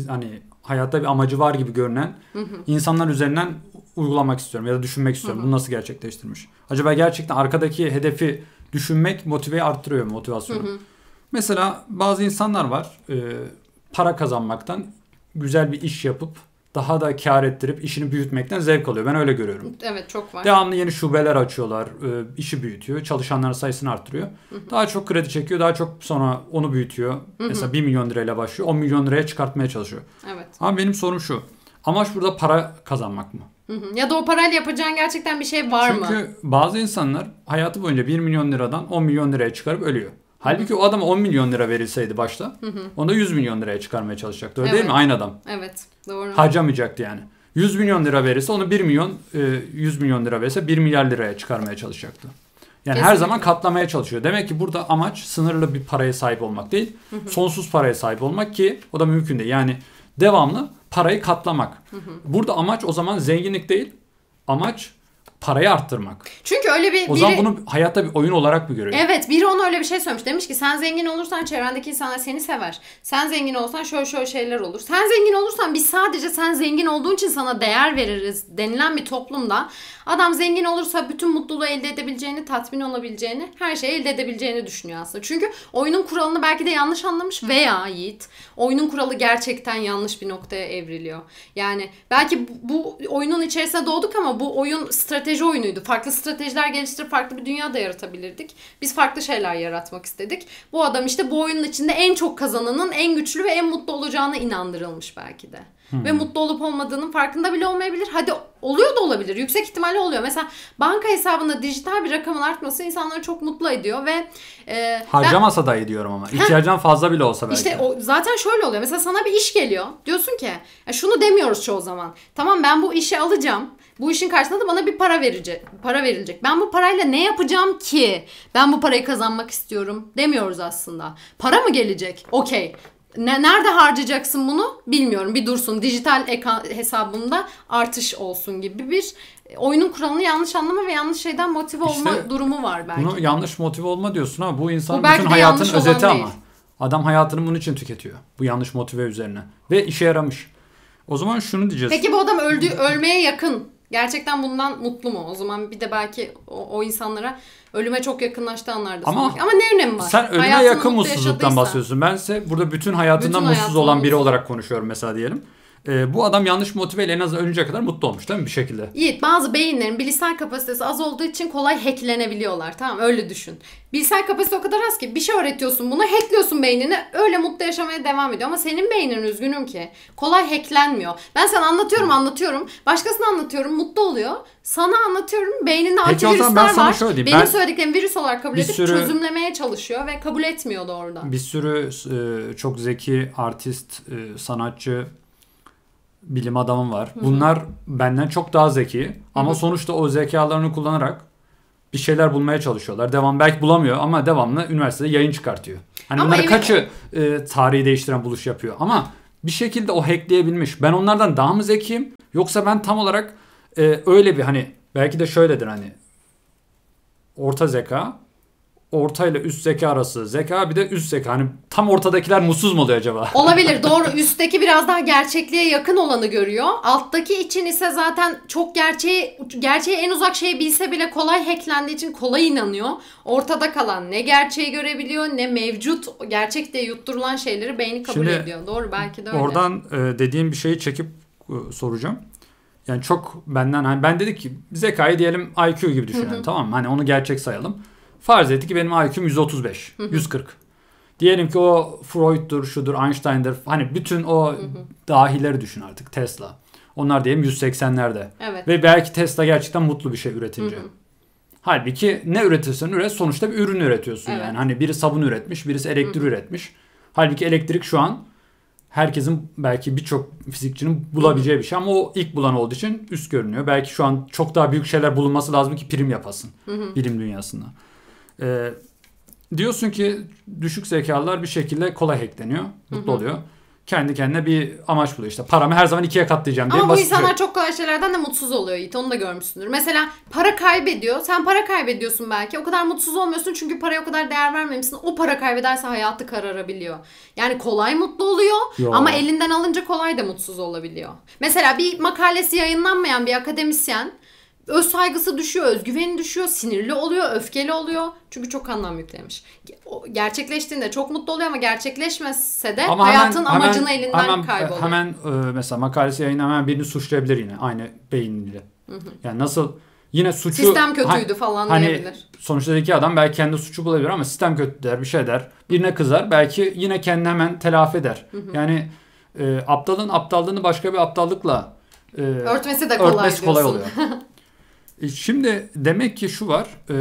hani hayatta bir amacı var gibi görünen hı hı. insanlar üzerinden uygulamak istiyorum ya da düşünmek istiyorum. Hı hı. Bunu nasıl gerçekleştirmiş? Acaba gerçekten arkadaki hedefi düşünmek motiveyi arttırıyor mu, motivasyonu? Hı hı. Mesela bazı insanlar var e, para kazanmaktan, güzel bir iş yapıp daha da kâr ettirip işini büyütmekten zevk alıyor. Ben öyle görüyorum. Evet, çok var. Devamlı yeni şubeler açıyorlar. İşi büyütüyor. Çalışanların sayısını arttırıyor. Hı hı. Daha çok kredi çekiyor. Daha çok sonra onu büyütüyor. Hı hı. Mesela bir milyon lirayla başlıyor. on milyon liraya çıkartmaya çalışıyor. Evet. Ama benim sorum şu. Amaç burada para kazanmak mı? Hı hı. Ya da o parayla yapacağın gerçekten bir şey var Çünkü mı? Çünkü bazı insanlar hayatı boyunca bir milyon liradan on milyon liraya çıkarıp ölüyor. Halbuki o adama on milyon lira verilseydi başta hı hı. onu da yüz milyon liraya çıkarmaya çalışacaktı. Öyle evet. değil mi? Aynı adam. Evet. Doğru. Harcamayacaktı yani. yüz milyon lira verirse onu bir milyon, yüz milyon lira verirse bir milyar liraya çıkarmaya çalışacaktı. Yani Kesinlikle. her zaman katlamaya çalışıyor. Demek ki burada amaç sınırlı bir paraya sahip olmak değil. Hı hı. Sonsuz paraya sahip olmak ki o da mümkün değil. Yani devamlı parayı katlamak. Hı hı. Burada amaç o zaman zenginlik değil. Amaç parayı arttırmak. Çünkü öyle bir... O zaman biri, bunu hayatta bir oyun olarak mı görüyor? Evet. Biri ona öyle bir şey söylemiş. Demiş ki sen zengin olursan çevrendeki insanlar seni sever. Sen zengin olsan şöyle şöyle şeyler olur. Sen zengin olursan biz sadece sen zengin olduğun için sana değer veririz denilen bir toplumda adam zengin olursa bütün mutluluğu elde edebileceğini, tatmin olabileceğini, her şeyi elde edebileceğini düşünüyor aslında. Çünkü oyunun kuralını belki de yanlış anlamış veya Yiğit oyunun kuralı gerçekten yanlış bir noktaya evriliyor. Yani belki bu, bu oyunun içerisine doğduk ama bu oyun strateji strateji oyunuydu. Farklı stratejiler geliştirip farklı bir dünya da yaratabilirdik. Biz farklı şeyler yaratmak istedik. Bu adam işte bu oyunun içinde en çok kazananın en güçlü ve en mutlu olacağına inandırılmış belki de. Hmm. Ve mutlu olup olmadığının farkında bile olmayabilir. Hadi oluyor da olabilir. Yüksek ihtimalle oluyor. Mesela banka hesabında dijital bir rakamın artması insanları çok mutlu ediyor ve e, harcamasa ben... da iyi diyorum ama. İhtiyacın fazla bile olsa belki. İşte o, zaten şöyle oluyor. Mesela sana bir iş geliyor. Diyorsun ki ya şunu demiyoruz çoğu zaman. Tamam ben bu işi alacağım. Bu işin karşısında da bana bir para verecek. Para verilecek. Ben bu parayla ne yapacağım ki? Ben bu parayı kazanmak istiyorum demiyoruz aslında. Para mı gelecek? Okey. Ne, nerede harcayacaksın bunu? Bilmiyorum. Bir dursun. Dijital hesabımda artış olsun gibi bir oyunun kuralını yanlış anlama ve yanlış şeyden motive olma işte durumu var belki. Bunu yanlış motive olma diyorsun ama bu insanın bu bütün hayatının özeti ama. Değil. Adam hayatını bunun için tüketiyor. Bu yanlış motive üzerine. Ve işe yaramış. O zaman şunu diyeceğiz. Peki bu adam öldü, ölmeye yakın. Gerçekten bundan mutlu mu? O zaman bir de belki o, o insanlara ölüme çok yakınlaştığı anlarda. Ama, ama ne önemi var? Sen ölüme hayatını yakın mutsuzluktan bahsediyorsun. Bense burada bütün hayatından bütün mutsuz olan biri mutsuz. olarak konuşuyorum mesela diyelim. Ee, bu adam yanlış motiveyle en azından ölünceye kadar mutlu olmuş değil mi bir şekilde? Yiğit, bazı beyinlerin bilişsel kapasitesi az olduğu için kolay hacklenebiliyorlar. Tamam, öyle düşün. Bilişsel kapasite o kadar az ki bir şey öğretiyorsun buna, hackliyorsun beynini, öyle mutlu yaşamaya devam ediyor. Ama senin beynin, üzgünüm ki, kolay hacklenmiyor. Ben sana anlatıyorum anlatıyorum. Başkasına anlatıyorum, mutlu oluyor. Sana anlatıyorum, beyninde antivirüsler var. Benim ben söylediklerim virüs olarak kabul edip sürü, çözümlemeye çalışıyor ve kabul etmiyor doğrudan. Bir sürü e, çok zeki artist, e, sanatçı, bilim adamım var. Hı-hı. Bunlar benden çok daha zeki ama Hı-hı. sonuçta o zekalarını kullanarak bir şeyler bulmaya çalışıyorlar. Devam belki bulamıyor ama devamlı üniversitede yayın çıkartıyor. Hani bunların kaçı e, tarihi değiştiren buluş yapıyor ama bir şekilde o hackleyebilmiş. Ben onlardan daha mı zekiyim yoksa ben tam olarak e, öyle bir hani belki de şöyledir hani orta zeka, orta ile üst zeka arası zeka, bir de üst zeka. Hani tam ortadakiler mutsuz mu oluyor acaba? Olabilir, doğru. Üstteki biraz daha gerçekliğe yakın olanı görüyor. Alttaki için ise zaten çok gerçeği, gerçeğe en uzak şeyi bilse bile kolay hacklendiği için kolay inanıyor. Ortada kalan ne gerçeği görebiliyor ne mevcut gerçekte yutturulan şeyleri beyni kabul Şimdi, ediyor. Doğru, belki de öyle. Oradan dediğim bir şeyi çekip soracağım. Yani çok benden, hani ben dedik ki zekayı diyelim I Q gibi düşünelim, hı hı. tamam mı? Hani onu gerçek sayalım. Farz etti ki benim I Q'm yüz otuz beş, hı hı. yüz kırk. Diyelim ki o Freud'dur, şudur, Einstein'dır. Hani bütün o hı hı. dahileri düşün artık, Tesla. Onlar diyelim yüz seksenlerde. Evet. Ve belki Tesla gerçekten mutlu bir şey üretince. Hı hı. Halbuki ne üretirsen üret sonuçta bir ürün üretiyorsun, evet. yani. Hani biri sabun üretmiş, birisi elektrik hı hı. üretmiş. Halbuki elektrik şu an herkesin, belki birçok fizikçinin bulabileceği bir şey, ama o ilk bulan olduğu için üst görünüyor. Belki şu an çok daha büyük şeyler bulunması lazım ki prim yapasın hı hı. bilim dünyasında. Ee, diyorsun ki düşük zekalar bir şekilde kolay hackleniyor, mutlu hı hı. oluyor. Kendi kendine bir amaç buluyor işte. Paramı her zaman ikiye katlayacağım diye. Ama bu insanlar şey. Çok kolay şeylerden de mutsuz oluyor Yiğit. Onu da görmüşsündür. Mesela para kaybediyor. Sen para kaybediyorsun belki. O kadar mutsuz olmuyorsun çünkü paraya o kadar değer vermemişsin. O para kaybederse hayatı kararabiliyor. Yani kolay mutlu oluyor Yo. ama elinden alınca kolay da mutsuz olabiliyor. Mesela bir makalesi yayınlanmayan bir akademisyen öz saygısı düşüyor, özgüveni düşüyor, sinirli oluyor, öfkeli oluyor. Çünkü çok anlam yüklemiş. Gerçekleştiğinde çok mutlu oluyor ama gerçekleşmezse de ama hayatın hemen, amacını hemen, elinden hemen, kayboluyor. Hemen e, mesela makalesi yayınlanan birini suçlayabilir yine aynı beyinli. Hı hı. Yani nasıl yine suçu... Sistem kötüydü ha, falan hani, diyebilir. Sonuçta iki adam belki kendi suçu bulabilir ama sistem kötü der, bir şey der. Birine kızar, belki yine kendini hemen telafi eder. Hı hı. Yani e, aptalın aptallığını başka bir aptallıkla e, örtmesi de kolay, örtmesi kolay oluyor. Şimdi demek ki şu var, e,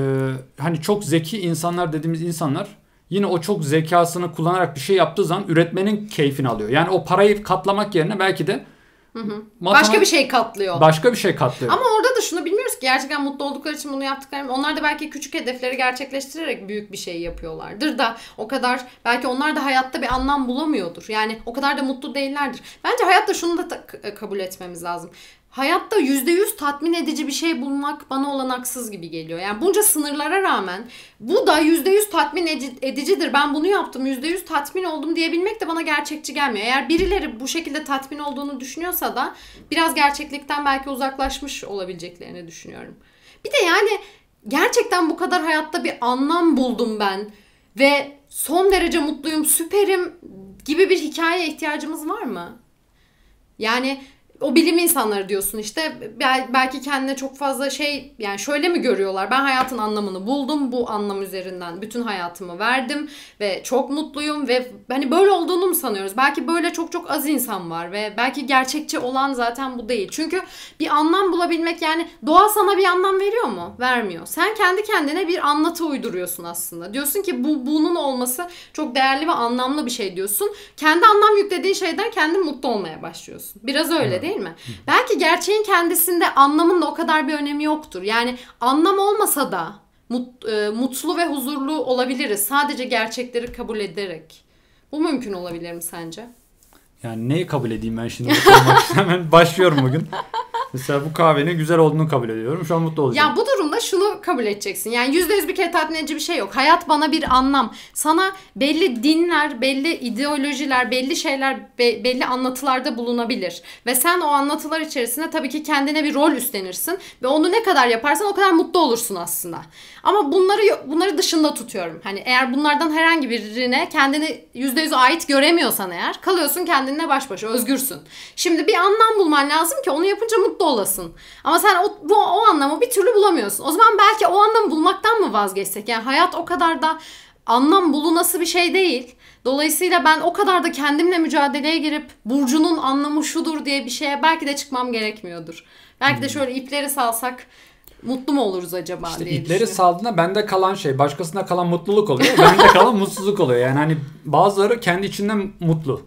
hani çok zeki insanlar dediğimiz insanlar yine o çok zekasını kullanarak bir şey yaptığı zaman üretmenin keyfini alıyor. Yani o parayı katlamak yerine belki de hı hı. başka bir şey katlıyor. Başka bir şey katlıyor. Ama orada da şunu bilmiyoruz ki gerçekten mutlu oldukları için bunu yaptıkları, onlar da belki küçük hedefleri gerçekleştirerek büyük bir şey yapıyorlardır da o kadar belki onlar da hayatta bir anlam bulamıyordur. Yani o kadar da mutlu değillerdir. Bence hayatta şunu da ta- kabul etmemiz lazım. Hayatta yüzde yüz tatmin edici bir şey bulmak bana olanaksız gibi geliyor. Yani bunca sınırlara rağmen bu da yüzde yüz tatmin edicidir. Ben bunu yaptım, yüzde yüz tatmin oldum diyebilmek de bana gerçekçi gelmiyor. Eğer birileri bu şekilde tatmin olduğunu düşünüyorsa da biraz gerçeklikten belki uzaklaşmış olabileceklerini düşünüyorum. Bir de yani gerçekten bu kadar hayatta bir anlam buldum ben ve son derece mutluyum, süperim gibi bir hikayeye ihtiyacımız var mı? Yani... O bilim insanları diyorsun işte, belki kendine çok fazla şey, yani şöyle mi görüyorlar? Ben hayatın anlamını buldum, bu anlam üzerinden bütün hayatımı verdim ve çok mutluyum ve hani böyle olduğunu mu sanıyoruz? Belki böyle çok çok az insan var ve belki gerçekçi olan zaten bu değil. Çünkü bir anlam bulabilmek, yani doğa sana bir anlam veriyor mu? Vermiyor. Sen kendi kendine bir anlatı uyduruyorsun aslında. Diyorsun ki bu bunun olması çok değerli ve anlamlı bir şey diyorsun. Kendi anlam yüklediğin şeyden kendin mutlu olmaya başlıyorsun. Biraz öyle değil. Değil mi? Belki gerçeğin kendisinde anlamın da o kadar bir önemi yoktur. Yani anlam olmasa da mut, e, mutlu ve huzurlu olabiliriz. Sadece gerçekleri kabul ederek. Bu mümkün olabilir mi sence? Yani neyi kabul edeyim ben şimdi? Hemen başlıyorum bugün. Mesela bu kahvenin güzel olduğunu kabul ediyorum. Şu an mutlu olacağım. Ya bu durumda şunu kabul edeceksin. Yani yüzde yüz bir kere tatmin edici bir şey yok. Hayat bana bir anlam. Sana belli dinler, belli ideolojiler, belli şeyler, be- belli anlatılarda bulunabilir. Ve sen o anlatılar içerisinde tabii ki kendine bir rol üstlenirsin. Ve onu ne kadar yaparsan o kadar mutlu olursun aslında. Ama bunları bunları dışında tutuyorum. Hani eğer bunlardan herhangi birine kendini yüzde yüz ait göremiyorsan eğer, kalıyorsun kendinle baş başa, özgürsün. Şimdi bir anlam bulman lazım ki onu yapınca mutlu olasın. Ama sen o, bu, o anlamı bir türlü bulamıyorsun. O zaman belki o anlamı bulmaktan mı vazgeçsek? Yani hayat o kadar da anlam bulunası bir şey değil. Dolayısıyla ben o kadar da kendimle mücadeleye girip Burcu'nun anlamı şudur diye bir şeye belki de çıkmam gerekmiyordur. Belki hmm. de şöyle ipleri salsak mutlu mu oluruz acaba işte diye düşünüyorum. İpleri saldığında bende kalan şey, başkasında kalan mutluluk oluyor. Bende kalan mutsuzluk oluyor. Yani hani bazıları kendi içinden mutlu.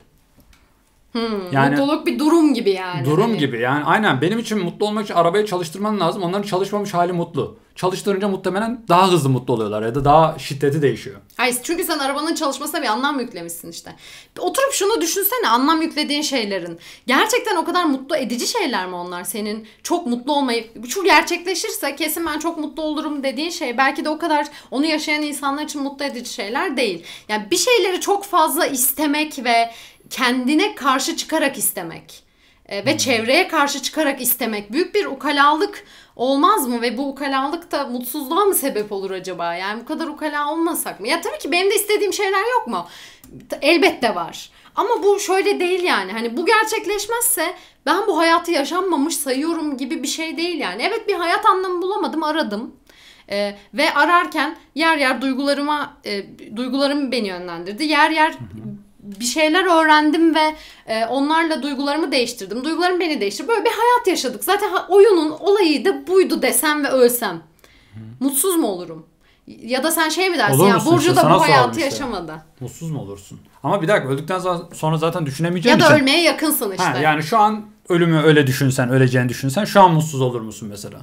Hmm, yani, mutluluk bir durum gibi yani. Durum hani. gibi yani aynen. Benim için mutlu olmak için arabayı çalıştırman lazım. Onların çalışmamış hali mutlu. Çalıştırınca muhtemelen daha hızlı mutlu oluyorlar ya da daha şiddeti değişiyor. Hayır, çünkü sen arabanın çalışmasına bir anlam yüklemişsin işte. Oturup şunu düşünsene, anlam yüklediğin şeylerin. Gerçekten o kadar mutlu edici şeyler mi onlar senin? Çok mutlu olmayı, şu gerçekleşirse kesin ben çok mutlu olurum dediğin şey belki de o kadar onu yaşayan insanlar için mutlu edici şeyler değil. Yani bir şeyleri çok fazla istemek ve kendine karşı çıkarak istemek e, ve çevreye karşı çıkarak istemek büyük bir ukalalık olmaz mı? Ve bu ukalalık da mutsuzluğa mı sebep olur acaba? Yani bu kadar ukala olmasak mı? Ya tabii ki benim de istediğim şeyler yok mu? Elbette var. Ama bu şöyle değil yani. Hani bu gerçekleşmezse ben bu hayatı yaşanmamış sayıyorum gibi bir şey değil yani. Evet, bir hayat anlamı bulamadım, aradım. Ee, ve ararken yer yer duygularıma e, duygularım beni yönlendirdi. Yer yer bir şeyler öğrendim ve e, onlarla duygularımı değiştirdim. Duygularım beni değiştirdi. Böyle bir hayat yaşadık. Zaten oyunun olayı da buydu desem ve ölsem. Mutsuz mu olurum? Ya da sen şey mi dersin? Ya Burcu işte, da bu hayatı yaşamadı. Ya. Mutsuz mu olursun? Ama bir dakika, öldükten sonra zaten düşünemeyeceğin için. Ya da için. Ölmeye yakınsın işte. Ha, yani şu an ölümü öyle düşünsen, öleceğini düşünsen şu an mutsuz olur musun mesela?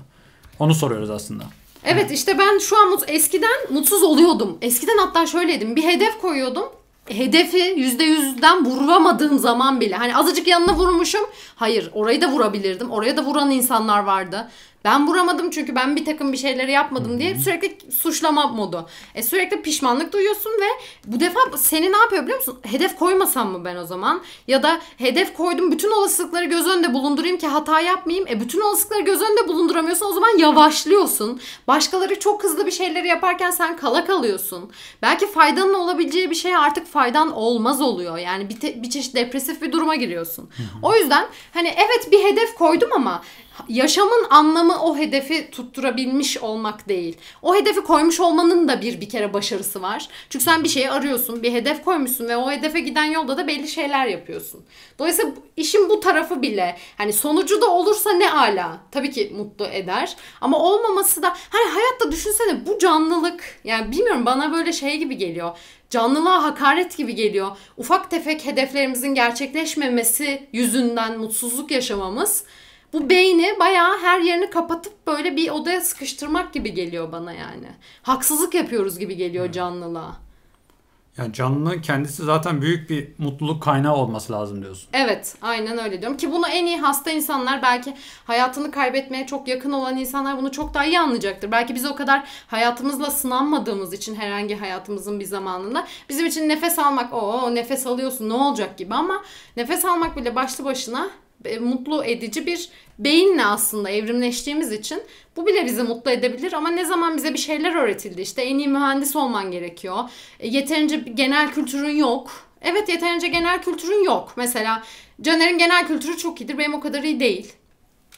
Onu soruyoruz aslında. Evet, işte ben şu an eskiden mutsuz oluyordum. Eskiden hatta şöyleydim. Bir hedef koyuyordum. Hedefi yüzde yüzden vuramadığım zaman bile. Hani azıcık yanına vurmuşum. Hayır, orayı da vurabilirdim. Oraya da vuran insanlar vardı. Ben vuramadım çünkü ben bir takım bir şeyleri yapmadım diye sürekli suçlama modu. E sürekli pişmanlık duyuyorsun ve bu defa seni ne yapıyor biliyor musun? Hedef koymasam mı ben o zaman? Ya da hedef koydum, bütün olasılıkları göz önünde bulundurayım ki hata yapmayayım. E bütün olasılıkları göz önünde bulunduramıyorsun, o zaman yavaşlıyorsun. Başkaları çok hızlı bir şeyleri yaparken sen kala kalıyorsun. Belki faydanın olabileceği bir şey artık faydan olmaz oluyor. Yani bir, te, bir çeşit depresif bir duruma giriyorsun. O yüzden hani evet, bir hedef koydum ama yaşamın anlamı o hedefi tutturabilmiş olmak değil. O hedefi koymuş olmanın da bir bir kere başarısı var. Çünkü sen bir şeyi arıyorsun, bir hedef koymuşsun ve o hedefe giden yolda da belli şeyler yapıyorsun. Dolayısıyla işin bu tarafı bile, hani sonucu da olursa ne ala, tabii ki mutlu eder. Ama olmaması da, hani hayatta düşünsene bu canlılık, yani bilmiyorum, bana böyle şey gibi geliyor. Canlılığa hakaret gibi geliyor. Ufak tefek hedeflerimizin gerçekleşmemesi yüzünden mutsuzluk yaşamamız. Bu beyni bayağı her yerini kapatıp böyle bir odaya sıkıştırmak gibi geliyor bana yani. Haksızlık yapıyoruz gibi geliyor canlılığa. Yani canlılığın kendisi zaten büyük bir mutluluk kaynağı olması lazım diyorsun. Evet, aynen öyle diyorum ki bunu en iyi hasta insanlar, belki hayatını kaybetmeye çok yakın olan insanlar bunu çok daha iyi anlayacaktır. Belki biz o kadar hayatımızla sınanmadığımız için herhangi hayatımızın bir zamanında bizim için nefes almak, o nefes alıyorsun ne olacak gibi, ama nefes almak bile başlı başına mutlu edici bir beyinle aslında evrimleştiğimiz için bu bile bizi mutlu edebilir. Ama ne zaman bize bir şeyler öğretildi, işte en iyi mühendis olman gerekiyor, yeterince genel kültürün yok. Evet, yeterince genel kültürün yok. Mesela Caner'in genel kültürü çok iyidir, benim o kadar iyi değil.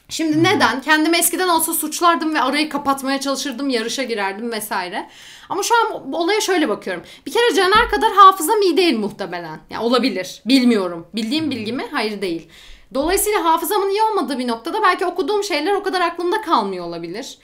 Şimdi neden? Kendimi eskiden olsa suçlardım ve arayı kapatmaya çalışırdım, yarışa girerdim vesaire. Ama şu an olaya şöyle bakıyorum. Bir kere Caner kadar hafızam iyi değil muhtemelen. Yani olabilir, bilmiyorum. Bildiğim bilgi mi? Hayır, değil. Dolayısıyla hafızamın iyi olmadığı bir noktada belki okuduğum şeyler o kadar aklımda kalmıyor olabilir.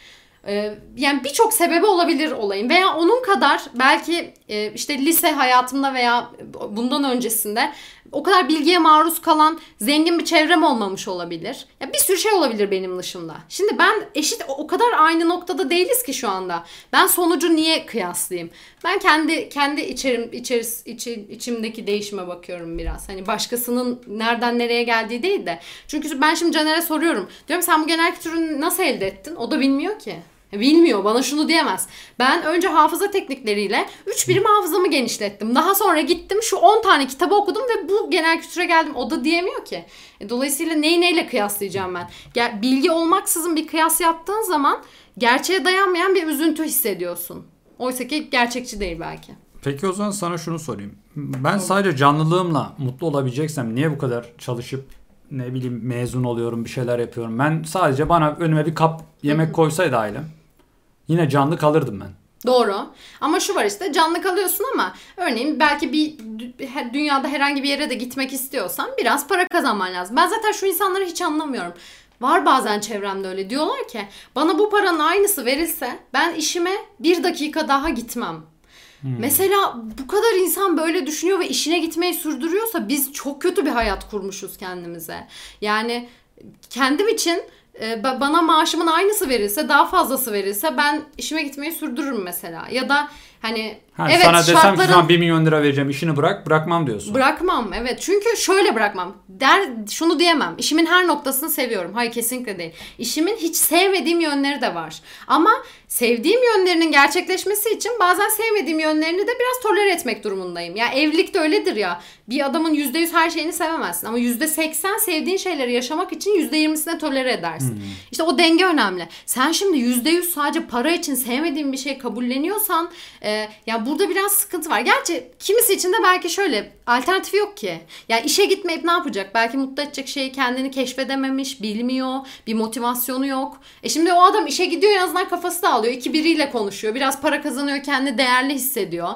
Ee, yani birçok sebebi olabilir olayın. Veya onun kadar belki e, işte lise hayatımda veya bundan öncesinde o kadar bilgiye maruz kalan zengin bir çevrem olmamış olabilir. Ya bir sürü şey olabilir benim dışımda. Şimdi ben eşit, o kadar aynı noktada değiliz ki şu anda. Ben sonucu niye kıyaslayayım? Ben kendi kendi içerim içeris, içi, içimdeki değişime bakıyorum biraz. Hani başkasının nereden nereye geldiği değil de. Çünkü ben şimdi Caner'e soruyorum. Diyorum sen bu genel kültürü nasıl elde ettin? O da bilmiyor ki. Bilmiyor, bana şunu diyemez. Ben önce hafıza teknikleriyle üç birim hafızamı genişlettim. Daha sonra gittim şu on tane kitabı okudum ve bu genel kültüre geldim. O da diyemiyor ki. Dolayısıyla neyi neyle kıyaslayacağım ben? Bilgi olmaksızın bir kıyas yaptığın zaman gerçeğe dayanmayan bir üzüntü hissediyorsun. Oysa ki gerçekçi değil belki. Peki o zaman sana şunu sorayım. Ben sadece canlılığımla mutlu olabileceksem niye bu kadar çalışıp ne bileyim mezun oluyorum, bir şeyler yapıyorum? Ben sadece bana önüme bir kap yemek koysaydı ailem, yine canlı kalırdım ben. Doğru. Ama şu var işte, canlı kalıyorsun ama örneğin belki bir dünyada herhangi bir yere de gitmek istiyorsan biraz para kazanman lazım. Ben zaten şu insanları hiç anlamıyorum. Var bazen çevremde öyle, diyorlar ki bana bu paranın aynısı verilse ben işime bir dakika daha gitmem. Hmm. Mesela bu kadar insan böyle düşünüyor ve işine gitmeyi sürdürüyorsa biz çok kötü bir hayat kurmuşuz kendimize. Yani kendim için bana maaşımın aynısı verilse, daha fazlası verilse ben işime gitmeyi sürdürürüm mesela. Ya da hani ha, evet, sana desem ki sana bir milyon lira vereceğim, işini bırak, bırakmam diyorsun. Bırakmam, evet, çünkü şöyle bırakmam der, şunu diyemem, işimin her noktasını seviyorum. Hayır, kesinlikle değil. İşimin hiç sevmediğim yönleri de var. Ama sevdiğim yönlerinin gerçekleşmesi için bazen sevmediğim yönlerini de biraz tolere etmek durumundayım. Ya evlilik de öyledir ya, bir adamın yüzde yüz her şeyini sevemezsin ama yüzde seksen sevdiğin şeyleri yaşamak için yüzde yirmisine tolere edersin. Hmm. İşte o denge önemli. Sen şimdi yüzde yüz sadece para için sevmediğin bir şey kabulleniyorsan e, ya burada biraz sıkıntı var. Gerçi kimisi için de belki şöyle alternatifi yok ki. Yani işe gitmeyip ne yapacak? Belki mutlu edecek şeyi kendini keşfedememiş, bilmiyor, bir motivasyonu yok. E şimdi o adam işe gidiyor, en azından kafası dağılıyor. İki biriyle konuşuyor. Biraz para kazanıyor, kendini değerli hissediyor.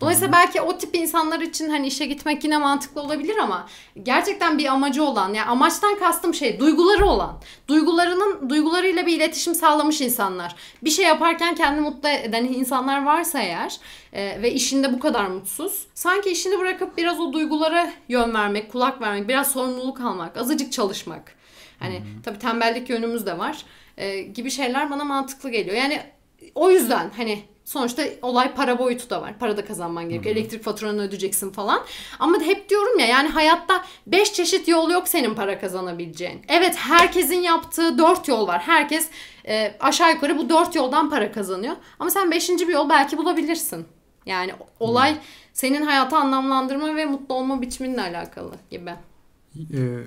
Dolayısıyla belki o tip insanlar için hani işe gitmek yine mantıklı olabilir ama gerçekten bir amacı olan, yani amaçtan kastım şey, duyguları olan, duygularının duygularıyla bir iletişim sağlamış insanlar, bir şey yaparken kendini mutlu eden insanlar varsa eğer e, ve işinde bu kadar mutsuz, sanki işini bırakıp biraz o duygulara yön vermek, kulak vermek, biraz sorumluluk almak, azıcık çalışmak, hani tabii tembellik yönümüz de var e, gibi şeyler bana mantıklı geliyor. Yani o yüzden hani sonuçta olay para boyutu da var. Para da kazanman gerekiyor. Hı-hı. Elektrik faturanı ödeyeceksin falan. Ama hep diyorum ya, yani hayatta beş çeşit yol yok senin para kazanabileceğin. Evet, herkesin yaptığı dört yol var. Herkes e, aşağı yukarı bu dört yoldan para kazanıyor. Ama sen beşinci bir yol belki bulabilirsin. Yani olay Hı-hı. senin hayatı anlamlandırma ve mutlu olma biçiminle alakalı gibi.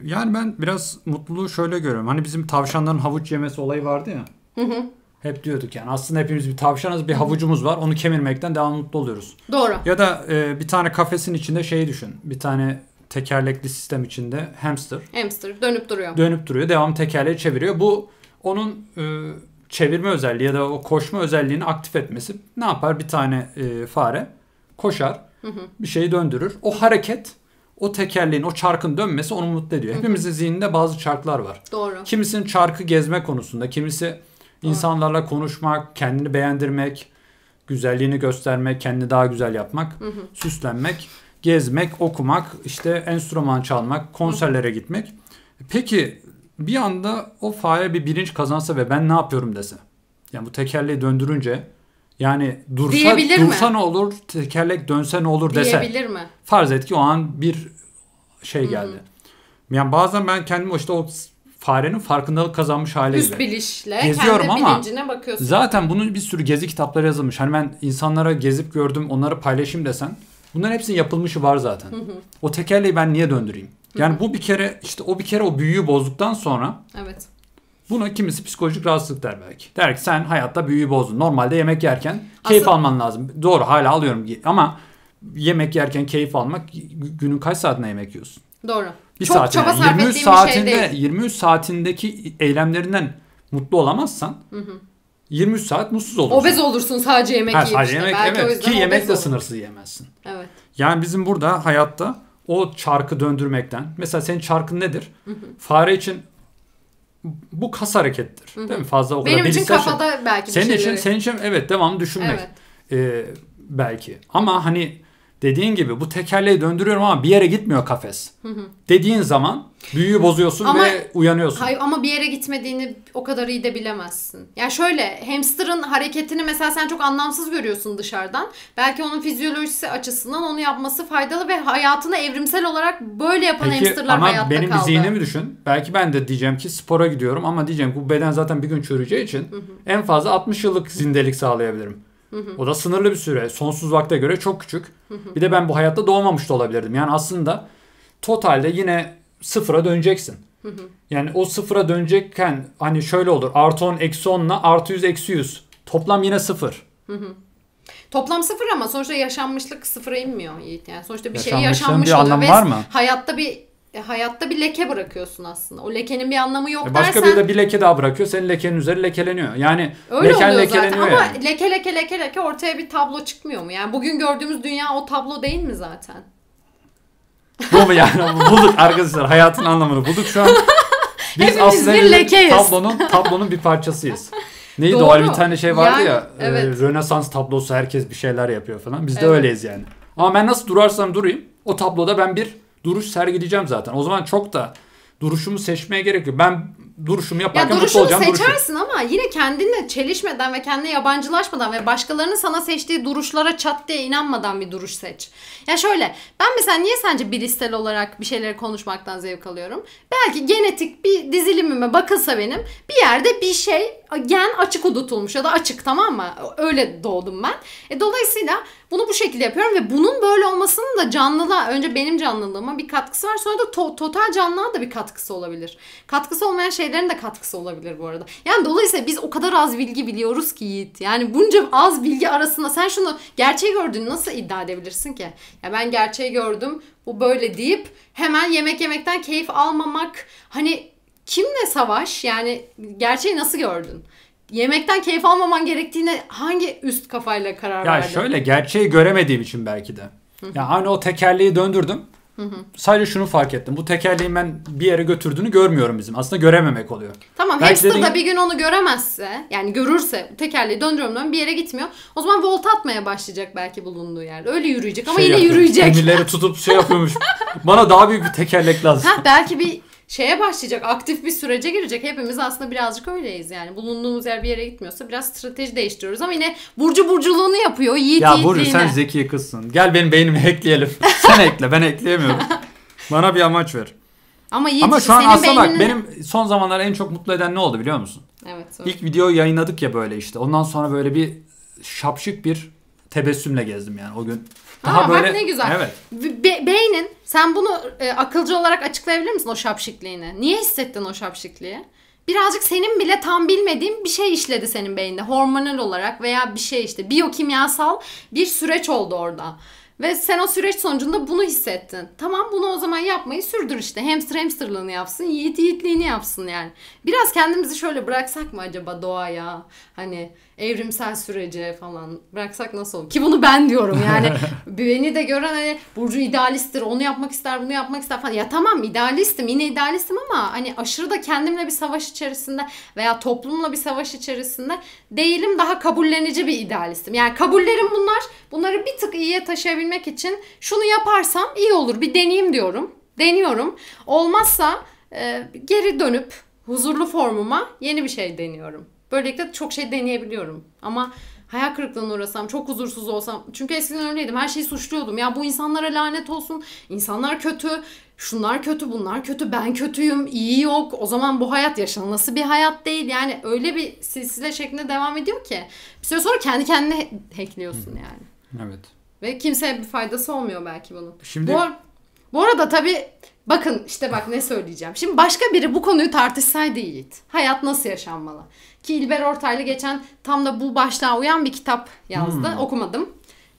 Yani ben biraz mutluluğu şöyle görüyorum. Hani bizim tavşanların havuç yemesi olayı vardı ya. Hı hı. Hep diyorduk yani aslında hepimiz bir tavşanız, bir havucumuz var. Onu kemirmekten daha mutlu oluyoruz. Doğru. Ya da e, bir tane kafesin içinde şeyi düşün. Bir tane tekerlekli sistem içinde hamster. Hamster dönüp duruyor. Dönüp duruyor. Devamlı tekerleği çeviriyor. Bu onun e, çevirme özelliği ya da o koşma özelliğini aktif etmesi. Ne yapar? Bir tane e, fare koşar. Hı hı. Bir şeyi döndürür. O hareket, o tekerleğin, o çarkın dönmesi onu mutlu ediyor. Hı hı. Hepimizin zihninde bazı çarklar var. Doğru. Kimisinin çarkı gezme konusunda, kimisi İnsanlarla konuşmak, kendini beğendirmek, güzelliğini göstermek, kendini daha güzel yapmak, hı hı. süslenmek, gezmek, okumak, işte enstrüman çalmak, konserlere hı hı. gitmek. Peki bir anda o fare bir bilinç kazansa ve ben ne yapıyorum dese. Yani bu tekerleği döndürünce, yani dursa, dursa ne olur, tekerlek dönse ne olur dese. Diyebilir mi? Farz et ki o an bir şey geldi. Hı hı. Yani bazen ben kendimi işte o farenin farkındalık kazanmış hale gibi. Üst bilişle geziyorum kendi ama bilincine bakıyorsun. Zaten bunun bir sürü gezi kitapları yazılmış. Hani ben insanlara gezip gördüm, onları paylaşayım desen. Bunların hepsinin yapılmışı var zaten. Hı hı. O tekerleği ben niye döndüreyim? Yani hı hı. bu bir kere işte o bir kere o büyüyü bozduktan sonra. Evet. Buna kimisi psikolojik rahatsızlık der belki. Der ki sen hayatta büyüyü bozdun. Normalde yemek yerken keyif Asıl... alman lazım. Doğru, hala alıyorum ama yemek yerken keyif almak, günün kaç saatinde yemek yiyorsun? Doğru. Bir çok saatine, çaba sarf ettiğim saatinde, bir şey değil. yirmi üç saatindeki eylemlerinden mutlu olamazsan hı hı. yirmi üç saat mutsuz olursun. Obez olursun sadece yemek yiyip. Sadece işte. yemek evet. Ki yemek de olur. Sınırsız yiyemezsin. Evet. Yani bizim burada hayatta o çarkı döndürmekten. Mesela senin çarkın nedir? Hı hı. Fare için bu kas harekettir. Hı hı. Değil mi? Fazla o kadar benim için kafada şey. belki senin bir şeyleri. Için, senin için evet devamlı düşünmek. Evet. Ee, belki. Ama hani dediğin gibi bu tekerleği döndürüyorum ama bir yere gitmiyor kafes. Hı hı. Dediğin zaman büyüyü bozuyorsun ama, ve uyanıyorsun. Hayır, ama bir yere gitmediğini o kadar iyi de bilemezsin. Yani şöyle, hamster'ın hareketini mesela sen çok anlamsız görüyorsun dışarıdan. Belki onun fizyolojisi açısından onu yapması faydalı ve hayatını evrimsel olarak böyle yapan Peki, hamsterlar hayatta kaldı. Ama benim bir zihnimi düşün. Belki ben de diyeceğim ki spora gidiyorum ama diyeceğim bu beden zaten bir gün çürüyeceği için hı hı. en fazla altmış yıllık zindelik sağlayabilirim. Hı hı. O da sınırlı bir süre. Sonsuz vakte göre çok küçük. Hı hı. Bir de ben bu hayatta doğmamış da olabilirdim. Yani aslında totalde yine sıfıra döneceksin. Hı hı. Yani o sıfıra dönecekken hani şöyle olur. Artı on eksi onla artı yüz eksi yüz. Toplam yine sıfır. Hı hı. Toplam sıfır ama sonuçta yaşanmışlık sıfıra inmiyor Yiğit. Yani sonuçta bir şey yaşanmış bir oluyor. Ve var mı? Hayatta bir hayatta bir leke bırakıyorsun aslında. O lekenin bir anlamı yok e başka dersen. Başka bir de bir leke daha bırakıyor. Senin lekenin üzeri lekeleniyor. Yani öyle leken lekeleniyor zaten. Ama yani. leke leke leke leke ortaya bir tablo çıkmıyor mu? Yani bugün gördüğümüz dünya o tablo değil mi zaten? Bu mu yani? Bulduk arkadaşlar. Hayatın anlamını bulduk şu an. Biz hepimiz aslında bir lekeyiz. Tablonun, tablonun bir parçasıyız. Neydi Doğru. o? Bir tane şey vardı yani, ya. Evet. E, Rönesans tablosu, herkes bir şeyler yapıyor falan. Biz de evet. öyleyiz yani. Ama ben nasıl durarsam durayım. O tabloda ben bir duruş sergileyeceğim zaten. O zaman çok da duruşumu seçmeye gerek yok. Ben duruşumu yaparken ya mutlu olacağım. Duruşumu seçersin duruşum. Ama yine kendinle çelişmeden ve kendine yabancılaşmadan ve başkalarının sana seçtiği duruşlara çat diye inanmadan bir duruş seç. Ya şöyle, ben mesela niye sence bilişsel olarak bir şeyleri konuşmaktan zevk alıyorum? Belki genetik bir dizilimime bakılsa benim bir yerde bir şey gen açık udutulmuş ya da açık, tamam mı? Öyle doğdum ben. E, dolayısıyla bunu bu şekilde yapıyorum ve bunun böyle olmasının da canlılığa, önce benim canlılığıma bir katkısı var. Sonra da to- total canlılığa da bir katkısı olabilir. Katkısı olmayan şey şeylerin de katkısı olabilir bu arada. Yani dolayısıyla biz o kadar az bilgi biliyoruz ki Yiğit. Yani bunca az bilgi arasında sen şunu gerçeği gördüğünü nasıl iddia edebilirsin ki? Ya ben gerçeği gördüm, bu böyle deyip hemen yemek yemekten keyif almamak. Hani kimle savaş? Yani gerçeği nasıl gördün? Yemekten keyif almaman gerektiğine hangi üst kafayla karar verdin? Ya şöyle, gerçeği göremediğim için belki de. Ya hani o tekerleği döndürdüm. Hı hı. Sadece şunu fark ettim. Bu tekerleğin ben bir yere götürdüğünü görmüyorum bizim. Aslında görememek oluyor. Tamam, hamster da bir gün onu göremezse, yani görürse tekerleği döndürüyorum, bir yere gitmiyor. O zaman volt atmaya başlayacak belki bulunduğu yerde. Öyle yürüyecek ama şey yine yapıyorum, yürüyecek. Kendileri tutup şey yapıyormuş. Bana daha büyük bir tekerlek lazım. Ha, belki bir şeye başlayacak, aktif bir sürece girecek. Hepimiz aslında birazcık öyleyiz yani. Bulunduğumuz yer bir yere gitmiyorsa biraz strateji değiştiriyoruz ama yine Burcu burculuğunu yapıyor. Yiğit ya Burcu sen zeki kızsın. Gel benim beynimi hackleyelim. Sen ekle, ben ekleyemiyorum. Bana bir amaç ver. Ama, Yiğit, ama şu an aslında beynine... bak benim son zamanlar en çok mutlu eden ne oldu biliyor musun? Evet. Doğru. İlk videoyu yayınladık ya böyle işte. Ondan sonra böyle bir şapşık bir tebessümle gezdim yani o gün. Daha Aa, böyle... bak ne güzel. Evet. Be beynin sen bunu e, akılcı olarak açıklayabilir misin o şapşikliğini? Niye hissettin o şapşikliği? Birazcık senin bile tam bilmediğin bir şey işledi senin beyninde. Hormonal olarak veya bir şey işte. Biyokimyasal bir süreç oldu orada. Ve sen o süreç sonucunda bunu hissettin. Tamam, bunu o zaman yapmayı sürdür işte. Hamster hamsterlığını yapsın, yiğit yiğitliğini yapsın yani. Biraz kendimizi şöyle bıraksak mı acaba doğaya? Hani evrimsel sürece falan bıraksak nasıl olur? Ki bunu ben diyorum yani. Beni de gören hani Burcu idealisttir, onu yapmak ister, bunu yapmak ister falan. Ya tamam, idealistim, yine idealistim ama hani aşırı da kendimle bir savaş içerisinde veya toplumla bir savaş içerisinde değilim, daha kabullenici bir idealistim. Yani kabullerim bunlar, bunları bir tık iyiye taşıyabilmek için şunu yaparsam iyi olur, bir deneyeyim diyorum. Deniyorum. Olmazsa e, geri dönüp huzurlu formuma yeni bir şey deniyorum. Böylelikle çok şey deneyebiliyorum. Ama hayal kırıklığına uğrasam, çok huzursuz olsam. Çünkü eskiden öyleydim. Her şeyi suçluyordum. Ya bu insanlara lanet olsun. İnsanlar kötü. Şunlar kötü, bunlar kötü. Ben kötüyüm. İyi yok. O zaman bu hayat yaşanılası bir hayat değil. Yani öyle bir silsile şeklinde devam ediyor ki. Bir süre sonra kendi kendine hackliyorsun yani. Evet. Ve kimseye bir faydası olmuyor belki bunun. Şimdi... Bu, ar bu arada tabii bakın işte bak ne söyleyeceğim. Şimdi başka biri bu konuyu tartışsaydı Yiğit. Hayat nasıl yaşanmalı? Ki İlber Ortaylı geçen tam da bu başlığa uyan bir kitap yazdı. Hmm. Okumadım.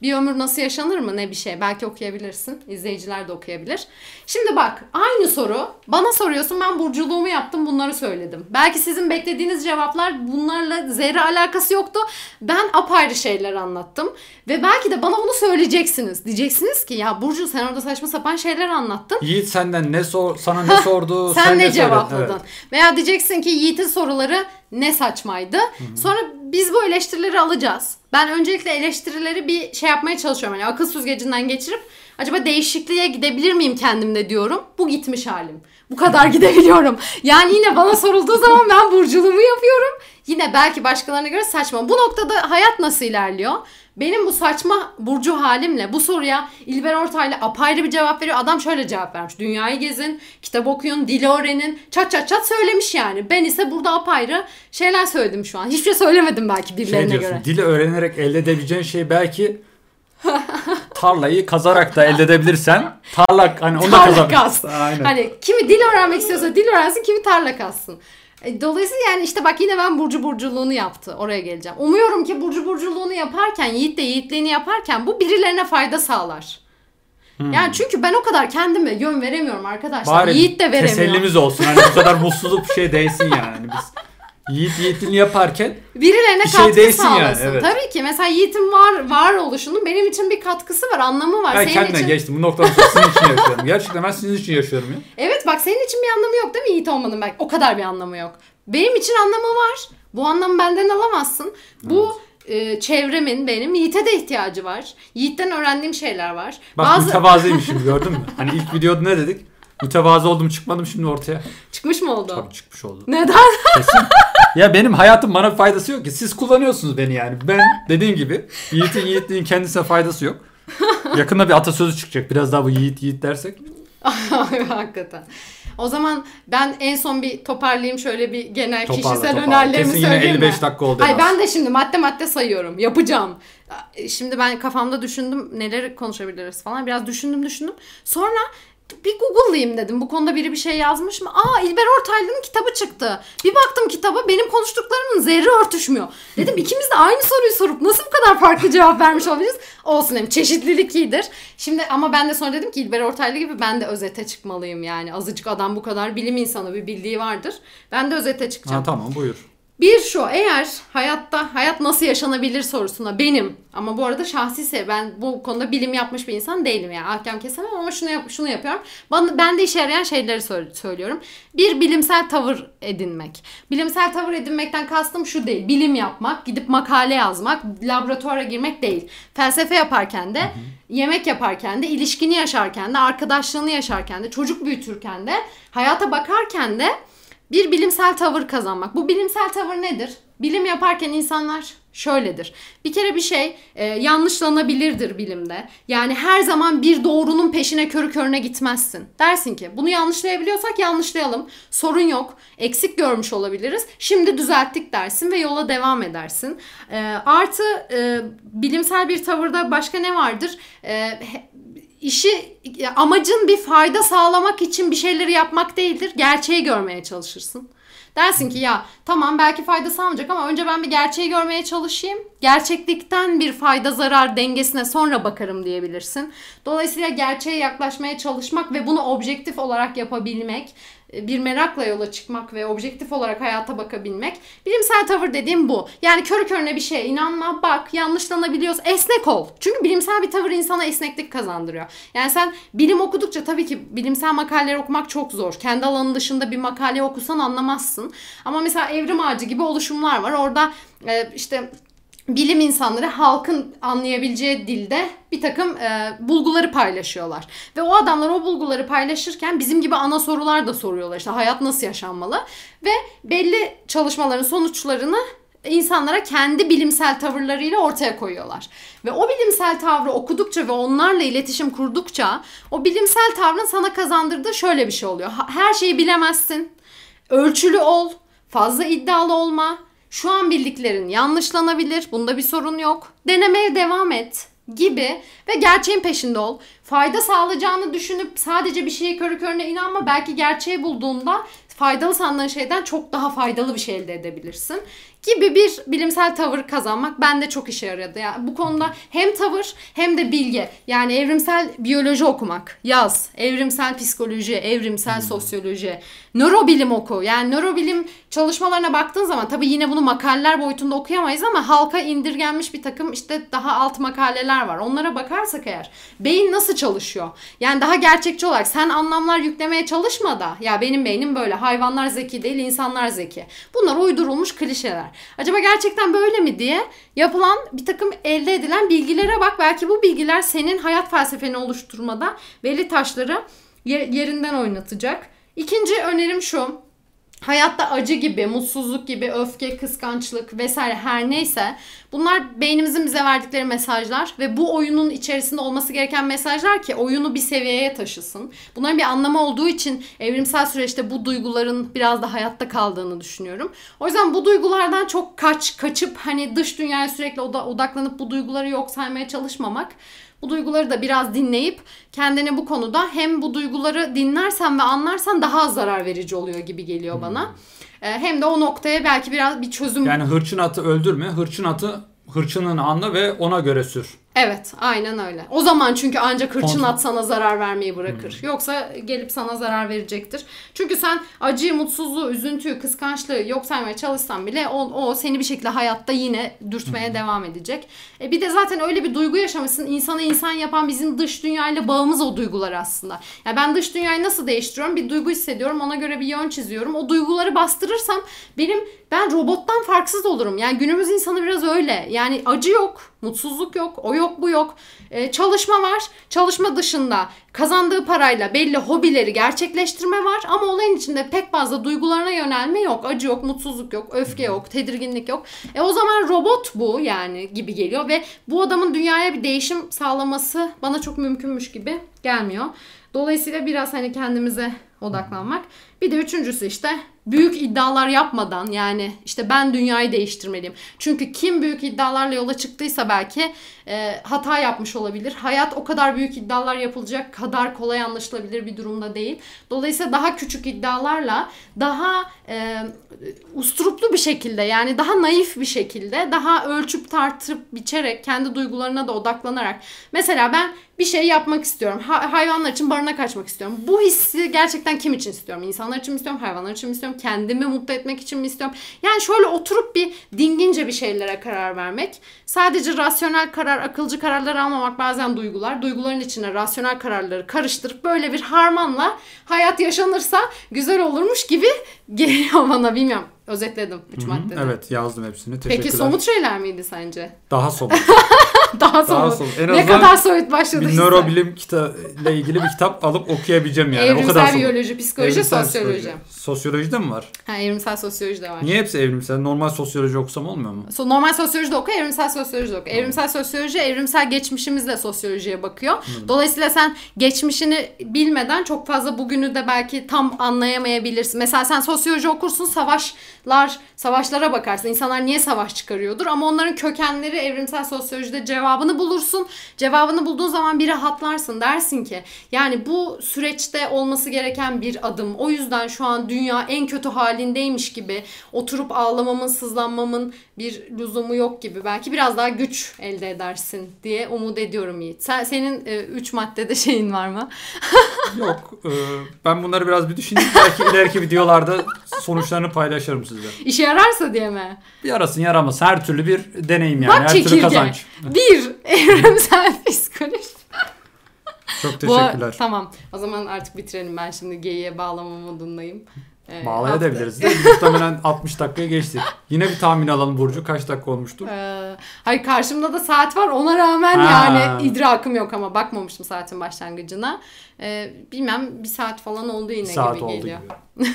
Bir ömür nasıl yaşanır mı ne bir şey. Belki okuyabilirsin. İzleyiciler de okuyabilir. Şimdi bak aynı soru. Bana soruyorsun, ben burculuğumu yaptım, bunları söyledim. Belki sizin beklediğiniz cevaplar bunlarla zerre alakası yoktu. Ben apayrı şeyler anlattım. Ve belki de bana bunu söyleyeceksiniz. Diyeceksiniz ki ya Burcu sen orada saçma sapan şeyler anlattın. Yiğit senden ne sor, sana ne sordu? sen, sen ne, ne cevapladın? Evet. Veya diyeceksin ki Yiğit'in soruları ne saçmaydı. Hı hı. Sonra biz bu eleştirileri alacağız. Ben öncelikle eleştirileri bir şey yapmaya çalışıyorum. Yani akıl süzgecinden geçirip acaba değişikliğe gidebilir miyim kendimde diyorum. Bu gitmiş halim. Bu kadar gidebiliyorum. Yani yine bana sorulduğu zaman ben burculuğumu yapıyorum. Yine belki başkalarına göre saçma. Bu noktada hayat nasıl ilerliyor? Benim bu saçma burcu halimle bu soruya İlber Ortaylı apayrı bir cevap veriyor. Adam şöyle cevap vermiş. Dünyayı gezin, kitap okuyun, dil öğrenin. Çat çat çat söylemiş yani. Ben ise burada apayrı şeyler söyledim şu an. Hiçbir şey söylemedim belki birilerine şey diyorsun, göre. Dili öğrenerek elde edebileceğin şey belki tarlayı kazarak da elde edebilirsen tarla, hani onu tarla da kazan. Hani kimi dil öğrenmek istiyorsa dil öğrensin, kimi tarla kazsın. Dolayısıyla yani işte bak yine ben Burcu burculuğunu yaptı. Oraya geleceğim. Umuyorum ki Burcu burculuğunu yaparken, Yiğit de yiğitliğini yaparken bu birilerine fayda sağlar. Hmm. Yani çünkü ben o kadar kendime yön veremiyorum arkadaşlar. Bari Yiğit de veremiyor. Tesellimiz olsun. Hani bu kadar mutsuzluk bir şey değilsin yani. Biz Yiğit yiğitliğini yaparken birilerine bir katkı şey sağlasın. Yani, evet. Tabii ki mesela Yiğit'in var, var oluşunun benim için bir katkısı var, anlamı var. Ben senin kendime için... geçtim. Bu noktada sizin için yaşıyorum. Gerçekten ben sizin için yaşıyorum ya. Evet bak senin için bir anlamı yok değil mi Yiğit olmanın? Belki o kadar bir anlamı yok. Benim için anlamı var. Bu anlamı benden alamazsın. Evet. Bu e, çevremin benim Yiğit'e de ihtiyacı var. Yiğit'ten öğrendiğim şeyler var. Bak Bazı... mütevazıymışım gördün mü? Hani ilk videoda ne dedik? Mütevazı oldum, çıkmadım şimdi ortaya. Çıkmış mı oldu? Tabii çıkmış oldu. Neden? Kesin. Ya benim hayatım bana faydası yok ki. Siz kullanıyorsunuz beni yani. Ben dediğim gibi Yiğit'in yiğitliğin kendisine faydası yok. Yakında bir atasözü çıkacak. Biraz daha bu yiğit yiğit dersek. Hakikaten. O zaman ben en son bir toparlayayım şöyle bir genel toparla, kişisel toparla. önerilerimi Kesin söyleyeyim yine elli beş mi? dakika oldu. Hayır, ben de şimdi madde madde sayıyorum. Yapacağım. Şimdi ben kafamda düşündüm neler konuşabiliriz falan. Biraz düşündüm düşündüm. Sonra bir Google'layayım dedim. Bu konuda biri bir şey yazmış mı? Aa, İlber Ortaylı'nın kitabı çıktı. Bir baktım kitaba, benim konuştuklarımın zerre örtüşmüyor. Dedim ikimiz de aynı soruyu sorup nasıl bu kadar farklı cevap vermiş olabiliriz? Olsun, hem çeşitlilik iyidir. Şimdi ama ben de sonra dedim ki İlber Ortaylı gibi ben de özete çıkmalıyım yani. Azıcık adam bu kadar bilim insanı, bir bildiği vardır. Ben de özete çıkacağım. Ha, tamam, buyur. Bir şu, eğer hayatta hayat nasıl yaşanabilir sorusuna benim, ama bu arada şahsiyse ben bu konuda bilim yapmış bir insan değilim yani, ahkam kesemem ama şunu yap, şunu yapıyorum. Ben, ben de işe yarayan şeyleri söylüyorum. Bir, bilimsel tavır edinmek. Bilimsel tavır edinmekten kastım şu değil. Bilim yapmak, gidip makale yazmak, laboratuvara girmek değil. Felsefe yaparken de, hı hı, yemek yaparken de, ilişkini yaşarken de, arkadaşlığını yaşarken de, çocuk büyütürken de, hayata bakarken de bir bilimsel tavır kazanmak. Bu bilimsel tavır nedir? Bilim yaparken insanlar şöyledir. Bir kere bir şey e, yanlışlanabilirdir bilimde. Yani her zaman bir doğrunun peşine körü körüne gitmezsin. Dersin ki bunu yanlışlayabiliyorsak yanlışlayalım. Sorun yok. Eksik görmüş olabiliriz. Şimdi düzelttik dersin ve yola devam edersin. E, artı e, bilimsel bir tavırda başka ne vardır? E, İşi, amacın bir fayda sağlamak için bir şeyleri yapmak değildir. Gerçeği görmeye çalışırsın. Dersin ki ya tamam, belki fayda sağlayacak ama önce ben bir gerçeği görmeye çalışayım. Gerçeklikten bir fayda zarar dengesine sonra bakarım diyebilirsin. Dolayısıyla gerçeğe yaklaşmaya çalışmak ve bunu objektif olarak yapabilmek, bir merakla yola çıkmak ve objektif olarak hayata bakabilmek. Bilimsel tavır dediğim bu. Yani körü körüne bir şeye inanma, bak, yanlışlanabiliyorsa esnek ol. Çünkü bilimsel bir tavır insana esneklik kazandırıyor. Yani sen bilim okudukça, tabii ki bilimsel makaleleri okumak çok zor. Kendi alanın dışında bir makale okusan anlamazsın. Ama mesela Evrim Ağacı gibi oluşumlar var. Orada işte bilim insanları halkın anlayabileceği dilde bir takım e, bulguları paylaşıyorlar. Ve o adamlar o bulguları paylaşırken bizim gibi ana sorular da soruyorlar. İşte hayat nasıl yaşanmalı? Ve belli çalışmaların sonuçlarını insanlara kendi bilimsel tavırlarıyla ortaya koyuyorlar. Ve o bilimsel tavrı okudukça ve onlarla iletişim kurdukça o bilimsel tavrın sana kazandırdığı şöyle bir şey oluyor. Her şeyi bilemezsin. Ölçülü ol. Fazla iddialı olma. Şu an bildiklerin yanlışlanabilir. Bunda bir sorun yok. Denemeye devam et gibi ve gerçeğin peşinde ol. Fayda sağlayacağını düşünüp sadece bir şeye körü körüne inanma. Belki gerçeği bulduğunda faydalı sandığın şeyden çok daha faydalı bir şey elde edebilirsin gibi bir bilimsel tavır kazanmak bende çok işe yaradı. Yani bu konuda hem tavır hem de bilgi. Yani evrimsel biyoloji okumak, yaz, evrimsel psikoloji, evrimsel sosyoloji, nörobilim oku. Yani nörobilim çalışmalarına baktığın zaman tabii yine bunu makaleler boyutunda okuyamayız ama halka indirgenmiş bir takım işte daha alt makaleler var. Onlara bakarsak eğer beyin nasıl çalışıyor? Yani daha gerçekçi olarak sen anlamlar yüklemeye çalışma da ya benim beynim böyle, hayvanlar zeki değil, insanlar zeki. Bunlar uydurulmuş klişeler. Acaba gerçekten böyle mi diye yapılan bir takım elde edilen bilgilere bak. Belki bu bilgiler senin hayat felsefeni oluşturmada belli taşları yerinden oynatacak. İkinci önerim şu. Hayatta acı gibi, mutsuzluk gibi, öfke, kıskançlık vesaire her neyse bunlar beynimizin bize verdikleri mesajlar ve bu oyunun içerisinde olması gereken mesajlar ki oyunu bir seviyeye taşısın. Bunların bir anlamı olduğu için evrimsel süreçte bu duyguların biraz da hayatta kaldığını düşünüyorum. O yüzden bu duygulardan çok kaç, kaçıp hani dış dünyaya sürekli odaklanıp bu duyguları yok saymaya çalışmamak. Bu duyguları da biraz dinleyip kendine bu konuda hem bu duyguları dinlersen ve anlarsan daha az zarar verici oluyor gibi geliyor hmm. bana. Hem de o noktaya belki biraz bir çözüm. Yani hırçın atı öldürme, hırçın atı hırçınını anla ve ona göre sür. Evet, aynen öyle. O zaman çünkü ancak hırçın at sana zarar vermeyi bırakır. Hmm. Yoksa gelip sana zarar verecektir. Çünkü sen acıyı, mutsuzluğu, üzüntüyü, kıskançlığı yok saymaya çalışsan bile o, o seni bir şekilde hayatta yine dürtmeye hmm. devam edecek. E bir de zaten öyle bir duygu yaşamışsın. İnsana insan yapan bizim dış dünyayla bağımız o duygular aslında. Yani ben dış dünyayı nasıl değiştiriyorum? Bir duygu hissediyorum. Ona göre bir yön çiziyorum. O duyguları bastırırsam benim ben robottan farksız olurum. Yani günümüz insanı biraz öyle. Yani acı yok. Mutsuzluk yok, o yok, bu yok. Ee, çalışma var. Çalışma dışında kazandığı parayla belli hobileri gerçekleştirme var. Ama olayın içinde pek fazla duygularına yönelme yok. Acı yok, mutsuzluk yok, öfke yok, tedirginlik yok. E o zaman robot bu yani gibi geliyor. Ve bu adamın dünyaya bir değişim sağlaması bana çok mümkünmüş gibi gelmiyor. Dolayısıyla biraz hani kendimize odaklanmak. Bir de üçüncüsü işte büyük iddialar yapmadan, yani işte ben dünyayı değiştirmeliyim. Çünkü kim büyük iddialarla yola çıktıysa belki e, hata yapmış olabilir. Hayat o kadar büyük iddialar yapılacak kadar kolay anlaşılabilir bir durumda değil. Dolayısıyla daha küçük iddialarla, daha e, usturuplu bir şekilde, yani daha naif bir şekilde, daha ölçüp tartıp biçerek, kendi duygularına da odaklanarak. Mesela ben bir şey yapmak istiyorum. Ha, hayvanlar için barınak açmak istiyorum. Bu hissi gerçekten kim için istiyorum? İnsanlar için mi istiyorum? Hayvanlar için mi istiyorum? Kendimi mutlu etmek için mi istiyorum? Yani şöyle oturup bir dingince bir şeylere karar vermek. Sadece rasyonel karar, akılcı kararlar almamak, bazen duygular. Duyguların içine rasyonel kararları karıştırıp böyle bir harmanla hayat yaşanırsa güzel olurmuş gibi geliyor bana. Bilmiyorum. Özetledim üç maddede. Evet, yazdım hepsini. Teşekkürler. Peki somut şeyler miydi sence? Daha somut. Daha somut. Daha somut. Ne kadar soyut başladıysa. Bir nörobilim ile ilgili bir kitap alıp okuyabileceğim yani. Evrimsel o kadar biyoloji, somut. Psikoloji, evrimsel sosyoloji. Psikoloji. Sosyoloji de mi var? Ha, evrimsel sosyoloji de var. Niye hepsi evrimsel? Normal sosyoloji okusam olmuyor mu? So, normal sosyoloji de oku, evrimsel sosyoloji de oku. Evrimsel sosyoloji, evrimsel geçmişimizle sosyolojiye bakıyor. Hı. Dolayısıyla sen geçmişini bilmeden çok fazla bugünü de belki tam anlayamayabilirsin. Mesela sen sosyoloji okursun, savaş Lar, savaşlara bakarsın. İnsanlar niye savaş çıkarıyordur? Ama onların kökenleri evrimsel sosyolojide cevabını bulursun. Cevabını bulduğun zaman bir rahatlarsın. Dersin ki yani bu süreçte olması gereken bir adım. O yüzden şu an dünya en kötü halindeymiş gibi oturup ağlamamın, sızlanmamın bir lüzumu yok gibi. Belki biraz daha güç elde edersin diye umut ediyorum Yiğit. Sen, senin e, üç maddede şeyin var mı? Yok. E, ben bunları biraz bir düşüneyim. Belki ileriki videolarda sonuçlarını paylaşırım sizde. İşe yararsa diye mi? Yarasın yaramaz. Her türlü bir deneyim yani. Bak, her çekirge. Türlü kazanç. Bir evrimsel psikoloji. Çok teşekkürler. Bu, tamam. O zaman artık bitirelim. Ben şimdi geyiğe bağlama modundayım. Ee, Bağlayabiliriz de. Muhtemelen altmış dakikaya geçtik. Yine bir tahmin alalım Burcu. Kaç dakika olmuştur? Ee, hayır, karşımda da saat var. Ona rağmen ha. yani idrakım yok ama bakmamıştım saatin başlangıcına. Ee, bilmem bir saat falan oldu yine saat gibi oldu geliyor. Gibi.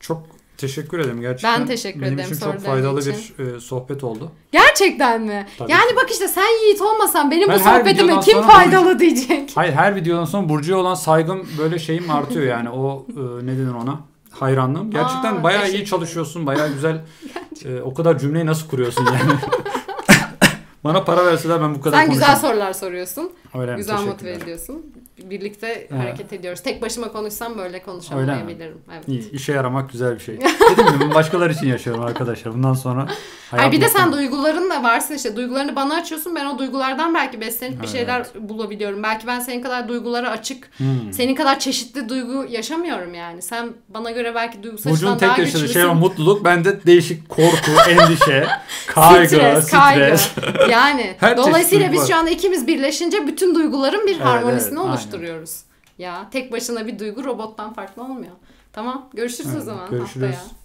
Çok teşekkür ederim gerçekten. Ben teşekkür Benim ederim. Benim için çok faydalı için. bir e, sohbet oldu. Gerçekten mi? Tabii yani ki. Bak işte sen Yiğit olmasan benim ben bu sohbetime kim faydalı Burcu... diyecek? Hayır, her videodan sonra Burcu'ya olan saygım böyle şeyim artıyor yani. O e, ne denir ona? Hayranlığım. Gerçekten Aa, bayağı iyi çalışıyorsun. Bayağı güzel. e, o kadar cümleyi nasıl kuruyorsun yani? Bana para verseler ben bu kadar Sen konuşamam. Güzel sorular soruyorsun. Öyle mi? Güzel motive ediyorsun. Birlikte evet. hareket ediyoruz. Tek başıma konuşsam böyle konuşamayabilirim. Evet. İyi, işe yaramak güzel bir şey. Dedim mi? Başkaları için yaşıyorum arkadaşlar. Bundan sonra hayır, bir de sen duyguların da varsın işte. Duygularını bana açıyorsun. Ben o duygulardan belki beslenip evet. bir şeyler bulabiliyorum. Belki ben senin kadar duygulara açık, hmm. senin kadar çeşitli duygu yaşamıyorum yani. Sen bana göre belki duygusal açıdan daha güçlüsün. Burcu'nun tek yaşadığı şey var, mutluluk. Bende değişik korku, endişe, kaygı, stres. kaygı. stres. Yani Her dolayısıyla biz şu anda ikimiz birleşince bütün duyguların bir evet, harmonisini evet, oluşturuyoruz. Aynen. Ya tek başına bir duygu robottan farklı olmuyor. Tamam, görüşürüz evet, o zaman görüşürüz. haftaya.